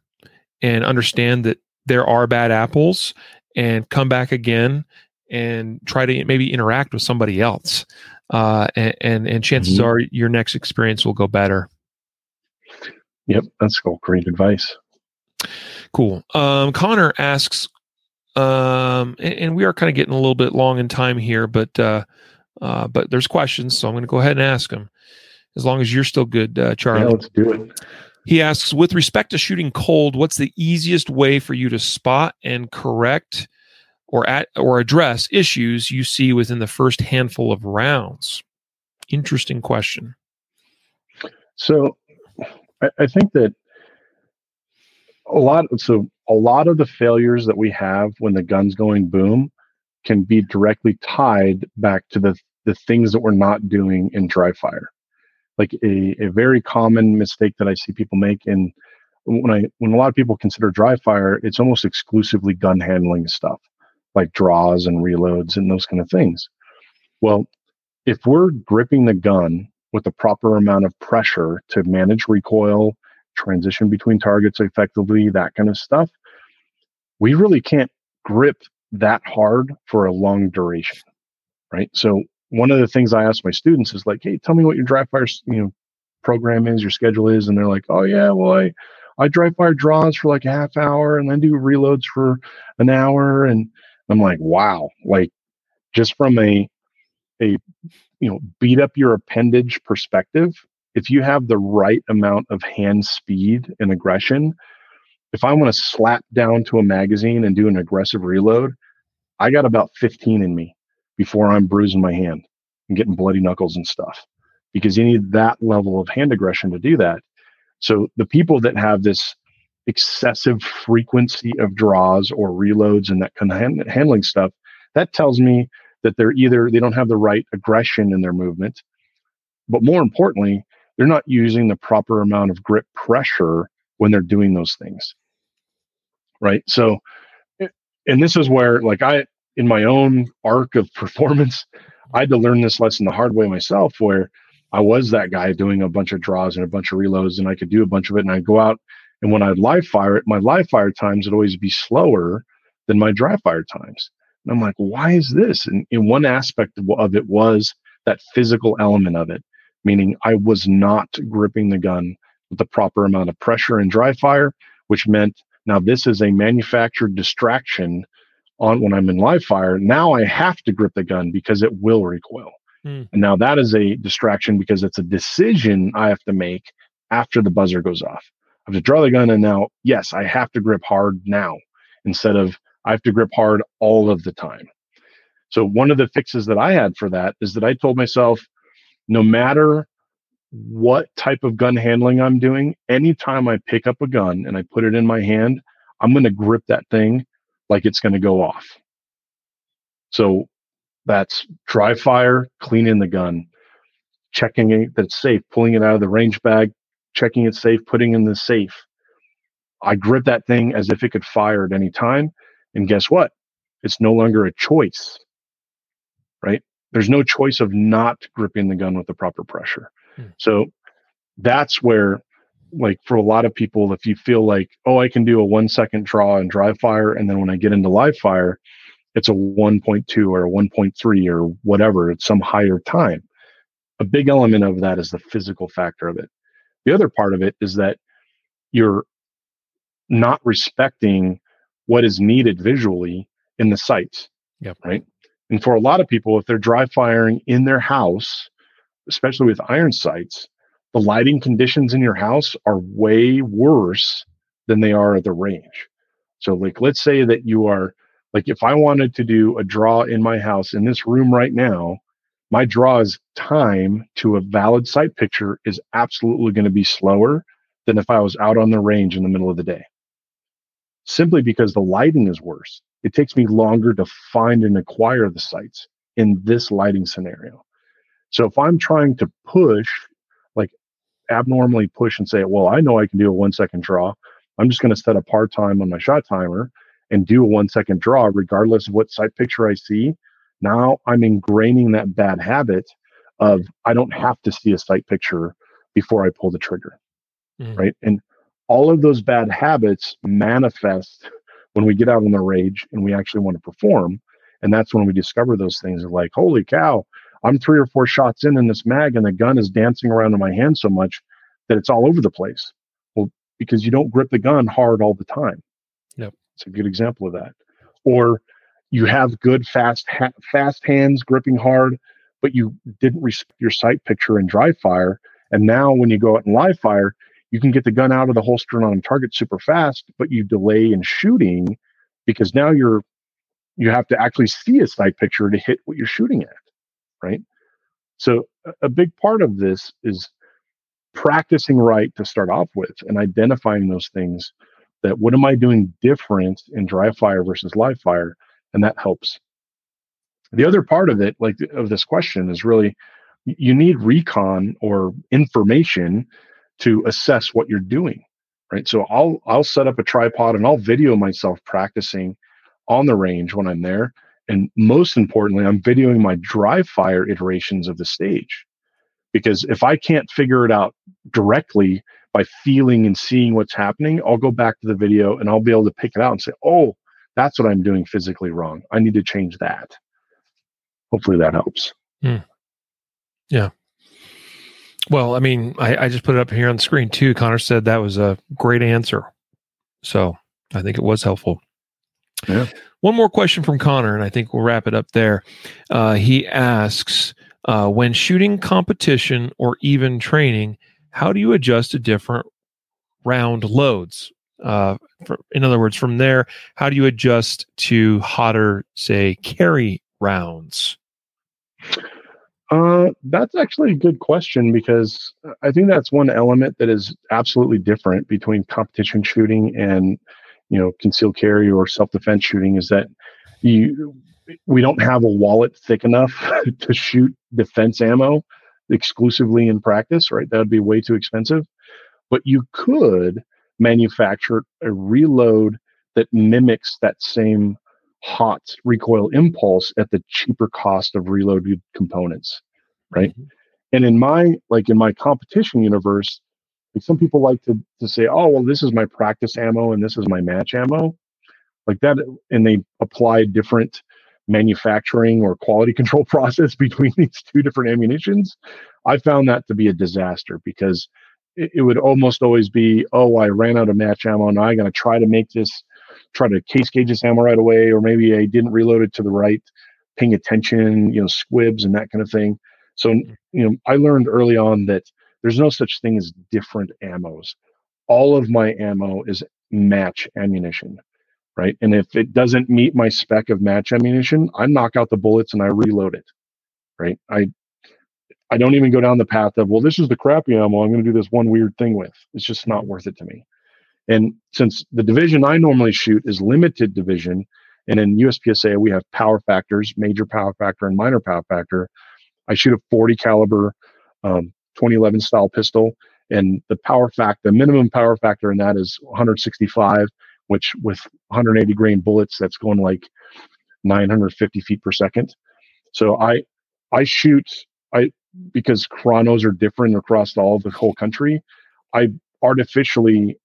and understand that there are bad apples, and come back again and try to maybe interact with somebody else. Uh, and, and, and chances mm-hmm. are your next experience will go better. Yep. That's cool. Great advice. Cool. Um, Connor asks, Um, and, and we are kind of getting a little bit long in time here, but uh, uh, but there's questions, so I'm going to go ahead and ask them. As long as you're still good, uh, Charlie. Yeah, let's do it. He asks, with respect to shooting cold, what's the easiest way for you to spot and correct or at, or address issues you see within the first handful of rounds? Interesting question. So I, I think that a lot, so a lot of the failures that we have when the gun's going boom can be directly tied back to the, the things that we're not doing in dry fire. Like a, a very common mistake that I see people make, and when I when a lot of people consider dry fire, it's almost exclusively gun handling stuff, like draws and reloads and those kind of things. Well, if we're gripping the gun with the proper amount of pressure to manage recoil, transition between targets effectively, that kind of stuff, we really can't grip that hard for a long duration, right? So one of the things I ask my students is like, hey, tell me what your dry fire, you know, program is, your schedule is. And they're like, oh yeah, well, I, I dry fire draws for like a half hour and then do reloads for an hour. And I'm like, wow, like just from a, a, you know, beat up your appendage perspective, if you have the right amount of hand speed and aggression, if I want to slap down to a magazine and do an aggressive reload, I got about fifteen in me before I'm bruising my hand and getting bloody knuckles and stuff, because you need that level of hand aggression to do that. So the people that have this excessive frequency of draws or reloads and that kind of hand- handling stuff, that tells me that they're either, they don't have the right aggression in their movement, but more importantly, they're not using the proper amount of grip pressure when they're doing those things, right? So, and this is where like I, in my own arc of performance, I had to learn this lesson the hard way myself, where I was that guy doing a bunch of draws and a bunch of reloads, and I could do a bunch of it, and I'd go out, and when I'd live fire it, my live fire times would always be slower than my dry fire times. And I'm like, why is this? And in one aspect of it was that physical element of it, meaning I was not gripping the gun with the proper amount of pressure in dry fire, which meant now this is a manufactured distraction on when I'm in live fire. Now I have to grip the gun because it will recoil. Mm. And now that is a distraction because it's a decision I have to make after the buzzer goes off. I have to draw the gun and now, yes, I have to grip hard now instead of I have to grip hard all of the time. So one of the fixes that I had for that is that I told myself, no matter what type of gun handling I'm doing, anytime I pick up a gun and I put it in my hand, I'm going to grip that thing like it's going to go off. So that's dry fire, cleaning the gun, checking it that it's safe, pulling it out of the range bag, checking it's safe, putting it in the safe. I grip that thing as if it could fire at any time. And guess what? It's no longer a choice, right? There's no choice of not gripping the gun with the proper pressure. Hmm. So that's where, like for a lot of people, if you feel like, oh, I can do a one second draw and dry fire, and then when I get into live fire, it's a one point two or a one point three or whatever, it's some higher time. A big element of that is the physical factor of it. The other part of it is that you're not respecting what is needed visually in the sights, yep. Right? And for a lot of people, if they're dry firing in their house, especially with iron sights, the lighting conditions in your house are way worse than they are at the range. So like, let's say that you are like, if I wanted to do a draw in my house in this room right now, my draw's time to a valid sight picture is absolutely going to be slower than if I was out on the range in the middle of the day, simply because the lighting is worse. It takes me longer to find and acquire the sights in this lighting scenario. So if I'm trying to push abnormally push and say, well, I know I can do a one second draw. I'm just going to set a par time on my shot timer and do a one second draw, regardless of what sight picture I see. Now I'm ingraining that bad habit of I don't have to see a sight picture before I pull the trigger. Mm. Right. And all of those bad habits manifest when we get out on the range and we actually want to perform. And that's when we discover those things of like, holy cow, I'm three or four shots in in this mag and the gun is dancing around in my hand so much that it's all over the place. Well, because you don't grip the gun hard all the time. Yep. It's a good example of that. or you have good fast ha- fast hands gripping hard, but you didn't respect your sight picture in dry fire. And now when you go out and live fire, you can get the gun out of the holster and on target super fast, but you delay in shooting because now you're you have to actually see a sight picture to hit what you're shooting at, right? So a big part of this is practicing right to start off with and identifying those things that what am I doing different in dry fire versus live fire? And that helps. The other part of it, like of this question, is really you need recon or information to assess what you're doing, right? So I'll I'll set up a tripod and I'll video myself practicing on the range when I'm there. And most importantly, I'm videoing my dry fire iterations of the stage. Because if I can't figure it out directly by feeling and seeing what's happening, I'll go back to the video and I'll be able to pick it out and say, oh, that's what I'm doing physically wrong. I need to change that. Hopefully that helps. Mm. Yeah. Well, I mean, I, I just put it up here on the screen too. Connor said that was a great answer. So I think it was helpful. Yeah. One more question from Connor, and I think we'll wrap it up there. Uh, he asks, uh, when shooting competition or even training, how do you adjust to different round loads? Uh, for, in other words, from there, how do you adjust to hotter, say, carry rounds? Uh, that's actually a good question, because I think that's one element that is absolutely different between competition shooting and, you know, concealed carry or self-defense shooting, is that you we don't have a wallet thick enough to shoot defense ammo exclusively in practice, right? That would be way too expensive. But you could manufacture a reload that mimics that same hot recoil impulse at the cheaper cost of reloaded components, right? Mm-hmm. And in my, like in my competition universe, like some people like to, to say, oh, well, this is my practice ammo and this is my match ammo, like that. And they apply different manufacturing or quality control process between these two different ammunitions. I found that to be a disaster, because it, it would almost always be, oh, I ran out of match ammo and I got to try to make this, try to case gauge this ammo right away. Or maybe I didn't reload it to the right, paying attention, you know, squibs and that kind of thing. So, you know, I learned early on that there's no such thing as different ammos. All of my ammo is match ammunition, right? And if it doesn't meet my spec of match ammunition, I knock out the bullets and I reload it, right? I I don't even go down the path of, well, this is the crappy ammo I'm going to do this one weird thing with. It's just not worth it to me. And since the division I normally shoot is limited division, and in U S P S A we have power factors, major power factor and minor power factor, I shoot a forty caliber um, twenty eleven style pistol, and the power factor, the minimum power factor in that is one sixty-five, which with one eighty grain bullets, that's going like nine hundred fifty feet per second. So I, I shoot, I, because chronos are different across all the whole country, I artificially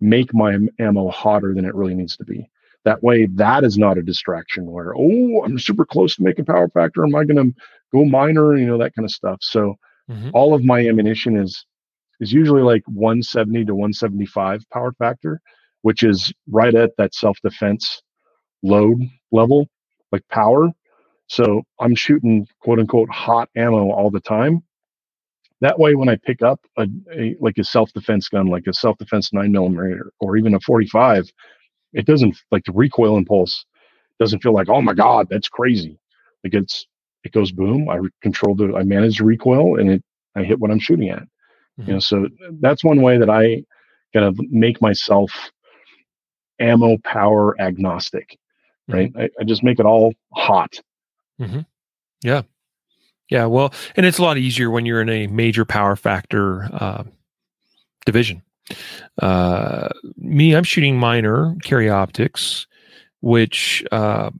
make my ammo hotter than it really needs to be. That way, that is not a distraction where, oh, I'm super close to making power factor. Am I going to go minor? You know, that kind of stuff. So mm-hmm. All of my ammunition is is usually like one seventy to one seventy-five power factor, which is right at that self-defense load level, like power. So I'm shooting quote unquote hot ammo all the time. That way, when I pick up a, a like a self-defense gun, like a self-defense nine millimeter or even a forty-five, it doesn't, like the recoil impulse doesn't feel like, oh my God, that's crazy. Like it's It goes boom. I control the, I manage the recoil, and it, I hit what I'm shooting at. Mm-hmm. You know, so that's one way that I kind of make myself ammo power agnostic, right? Mm-hmm. I, I just make it all hot. Mm-hmm. Yeah, yeah. Well, and it's a lot easier when you're in a major power factor uh, division. Uh, me, I'm shooting minor carry optics, which. Uh,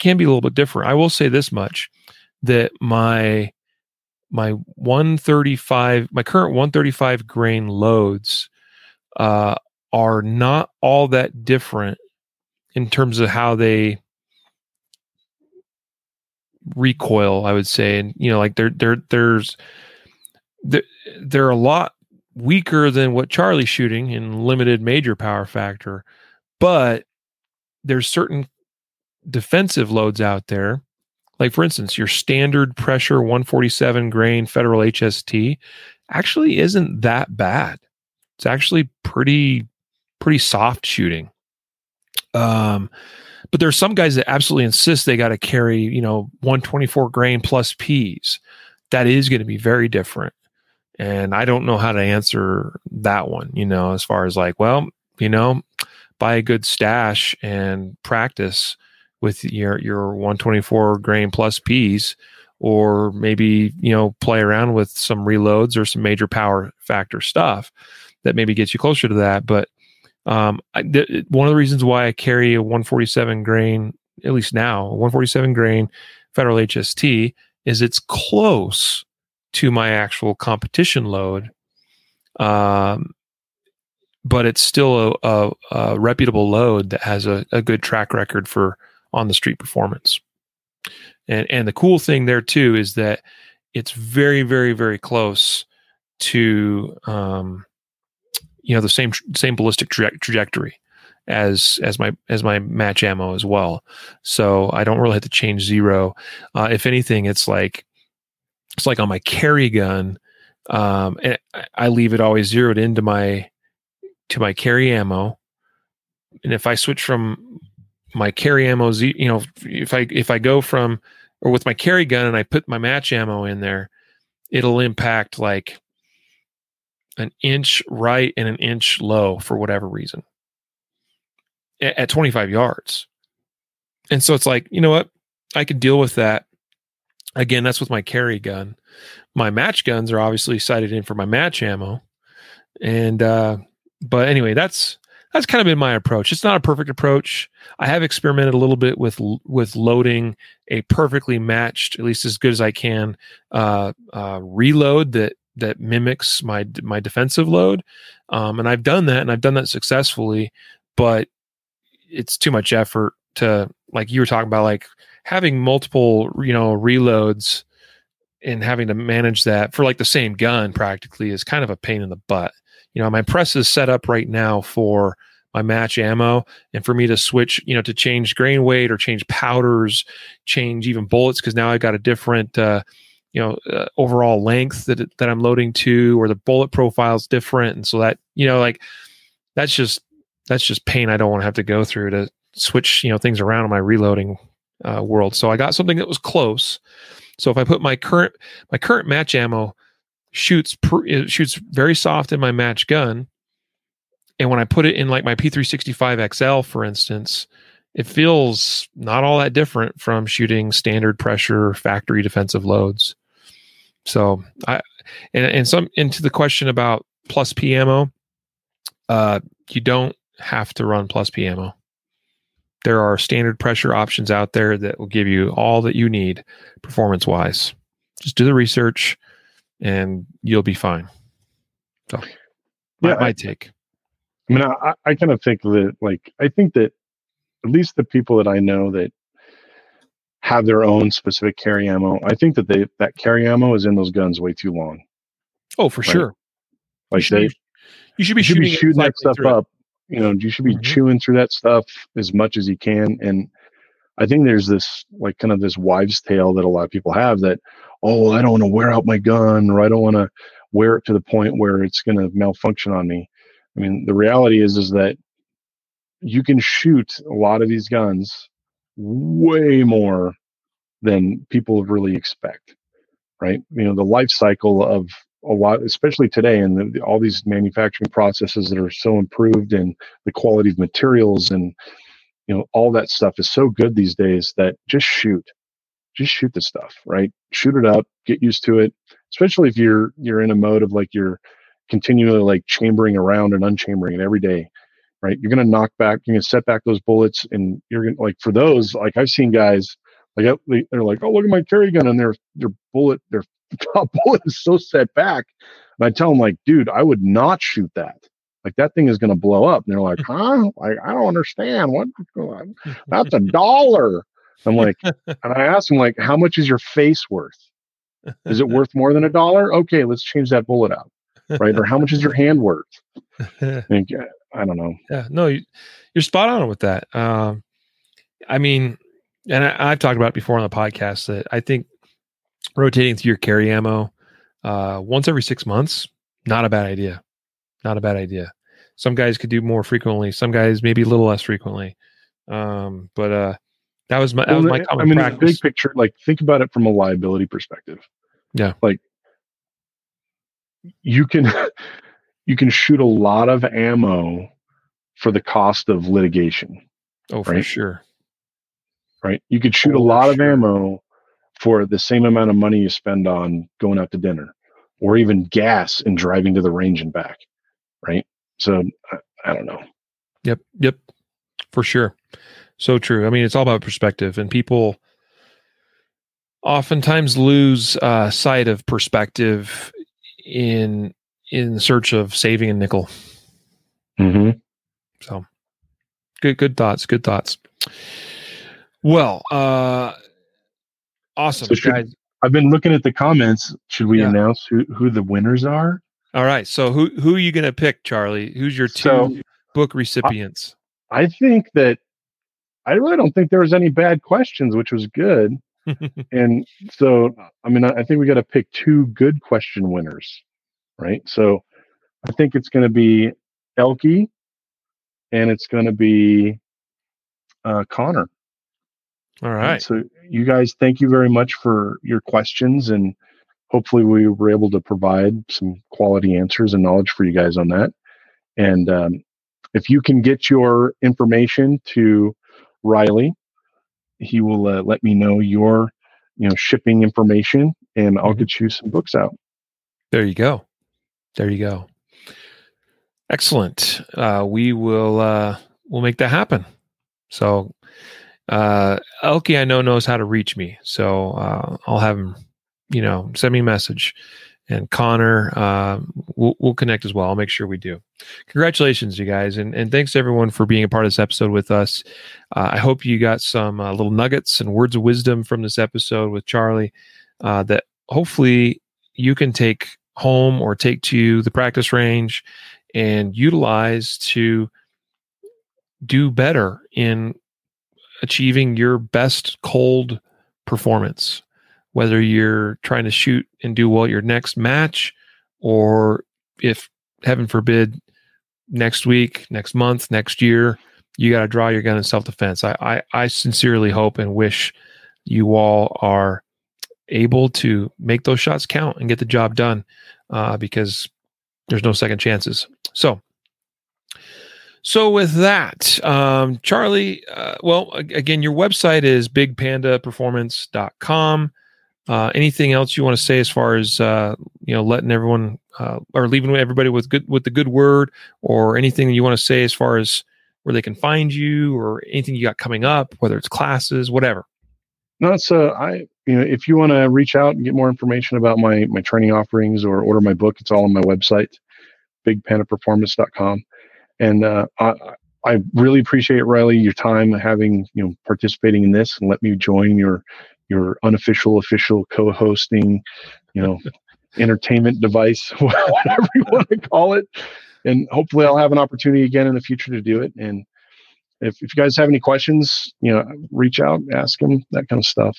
can be a little bit different. I will say this much, that my my one thirty-five, my current one thirty-five grain loads uh, are not all that different in terms of how they recoil, I would say. And you know, like they're they're there's they're, they're a lot weaker than what Charlie's shooting in limited major power factor, but there's certain defensive loads out there. Like, for instance, your standard pressure one forty-seven grain Federal H S T actually isn't that bad. It's actually pretty, pretty soft shooting. Um, but there are some guys that absolutely insist they got to carry, you know, one twenty-four grain plus Ps. That is going to be very different. And I don't know how to answer that one, you know, as far as like, well, you know, buy a good stash and practice with your your one twenty-four grain plus Ps, or maybe, you know, play around with some reloads or some major power factor stuff that maybe gets you closer to that. But um, I, th- one of the reasons why I carry a one forty-seven grain, at least now, one forty-seven grain Federal H S T is it's close to my actual competition load, um, but it's still a, a, a reputable load that has a, a good track record for on the street performance. And and the cool thing there too is that it's very, very, very close to um, you know, the same same ballistic tra- trajectory as as my as my match ammo as well. So I don't really have to change zero. Uh, if anything, it's like it's like on my carry gun, um, and I, I leave it always zeroed into my to my carry ammo. And if I switch from my carry ammo, you know, if I if I go from or with my carry gun and I put my match ammo in there, it'll impact like an inch right and an inch low for whatever reason at twenty-five yards. And so it's like, you know what? I could deal with that. Again, that's with my carry gun. My match guns are obviously sighted in for my match ammo. And uh, but anyway, that's That's kind of been my approach. It's not a perfect approach. I have experimented a little bit with with loading a perfectly matched, at least as good as I can, uh, uh, reload that that mimics my my defensive load, um, and I've done that, and I've done that successfully. But it's too much effort to, like you were talking about, like having multiple, you know, reloads and having to manage that for like the same gun practically is kind of a pain in the butt. You know, my press is set up right now for my match ammo, and for me to switch, you know, to change grain weight or change powders, change even bullets, because now I've got a different, uh, you know, uh, overall length that that I'm loading to, or the bullet profile's different, and so that, you know, like that's just that's just pain I don't want to have to go through to switch, you know, things around in my reloading uh, world. So I got something that was close. So if I put my current my current match ammo. Shoots per, it shoots very soft in my match gun, and when I put it in like my P three sixty-five X L, for instance, it feels not all that different from shooting standard pressure factory defensive loads. So I and and some into the question about plus P ammo, uh, you don't have to run plus P ammo. There are standard pressure options out there that will give you all that you need performance wise. Just do the research, and you'll be fine. So, my, yeah, my take. I mean, I, I kind of think that, like, I think that at least the people that I know that have their own specific carry ammo, I think that they that carry ammo is in those guns way too long. Oh, for right? sure. Like, you should they, be, you should be you shooting, should be shooting that stuff up. It. You know, you should be mm-hmm. chewing through that stuff as much as you can. And I think there's this, like, kind of this wives' tale that a lot of people have that, oh, I don't want to wear out my gun, or I don't want to wear it to the point where it's going to malfunction on me. I mean, the reality is, is that you can shoot a lot of these guns way more than people really expect, right? You know, the life cycle of a lot, especially today, and the, the, all these manufacturing processes that are so improved, and the quality of materials, and, you know, all that stuff is so good these days that just shoot. Just shoot the stuff, right? Shoot it up, get used to it. Especially if you're you're in a mode of like you're continually like chambering around and unchambering it every day, right? You're gonna knock back, you're gonna set back those bullets, and you're gonna like for those, like I've seen guys like they're like, oh, look at my carry gun, and their their bullet, their top bullet is so set back. And I tell them like, dude, I would not shoot that. Like that thing is gonna blow up. And they're like, huh? Like I don't understand. What? That's a dollar. I'm like, and I asked him, like, how much is your face worth? Is it worth more than a dollar? Okay, let's change that bullet out, right? Or how much is your hand worth? And, I don't know. Yeah, no, you, you're spot on with that. Um, I mean, and I, I've talked about it before on the podcast that I think rotating through your carry ammo uh, once every six months, not a bad idea. Not a bad idea. Some guys could do more frequently. Some guys maybe a little less frequently. Um, but uh, that was my that was my common I mean, practice. Big picture, like think about it from a liability perspective. Yeah, like you can you can shoot a lot of ammo for the cost of litigation. Oh, right? For sure. Right, you could shoot oh, a lot sure. of ammo for the same amount of money you spend on going out to dinner, or even gas and driving to the range and back. Right. So I, I don't know. Yep. Yep. For sure. So true. I mean, it's all about perspective, and people oftentimes lose uh, sight of perspective in, in search of saving a nickel. Mm-hmm. So good, good thoughts. Good thoughts. Well, uh, awesome. So should, guys. I've been looking at the comments. Should we yeah. announce who, who the winners are? All right. So who, who are you going to pick, Charlie? Who's your two so, book recipients? I, I think that I really don't think there was any bad questions, which was good. And so, I mean, I, I think we got to pick two good question winners, right? So I think it's going to be Elke and it's going to be uh, Connor. All right. And so you guys, thank you very much for your questions, and hopefully we were able to provide some quality answers and knowledge for you guys on that. And um, if you can get your information to Riley, he will uh, let me know your, you know, shipping information, and I'll get you some books out. There you go. There you go. Excellent. Uh, we will uh, we'll make that happen. So uh, Elke, I know, knows how to reach me. So uh, I'll have him, you know, send me a message, and Connor, uh, we'll, we'll connect as well. I'll make sure we do. Congratulations, you guys. And, and thanks to everyone for being a part of this episode with us. Uh, I hope you got some uh, little nuggets and words of wisdom from this episode with Charlie uh, that hopefully you can take home or take to the practice range and utilize to do better in achieving your best cold performance, whether you're trying to shoot and do well your next match, or if heaven forbid, next week, next month, next year, you got to draw your gun in self-defense. I, I, I sincerely hope and wish you all are able to make those shots count and get the job done uh, because there's no second chances. So, so with that, um, Charlie, uh, well, again, your website is big panda performance dot com. Uh, anything else you want to say as far as uh, you know, letting everyone uh, or leaving everybody with good with the good word, or anything you want to say as far as where they can find you, or anything you got coming up, whether it's classes, whatever? No, so I you know if you want to reach out and get more information about my my training offerings or order my book, it's all on my website, big panda performance dot com. And uh, I I really appreciate, Riley, your time having you know participating in this and let me join your. your unofficial, official co-hosting, you know, entertainment device, whatever you want to call it. And hopefully I'll have an opportunity again in the future to do it. And if, if you guys have any questions, you know, reach out, ask them, that kind of stuff.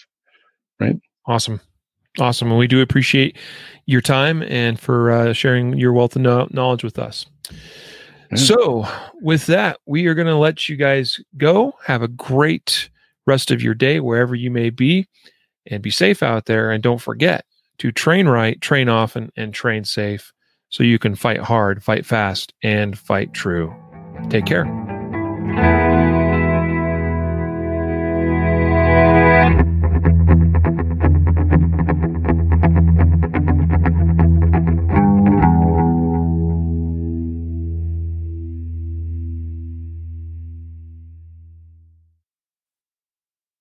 Right. Awesome. Awesome. And we do appreciate your time and for uh, sharing your wealth of no- knowledge with us. Mm. So with that, we are going to let you guys go. Have a great rest of your day, wherever you may be, and be safe out there. And don't forget to train right, train often, and train safe so you can fight hard, fight fast, and fight true. Take care.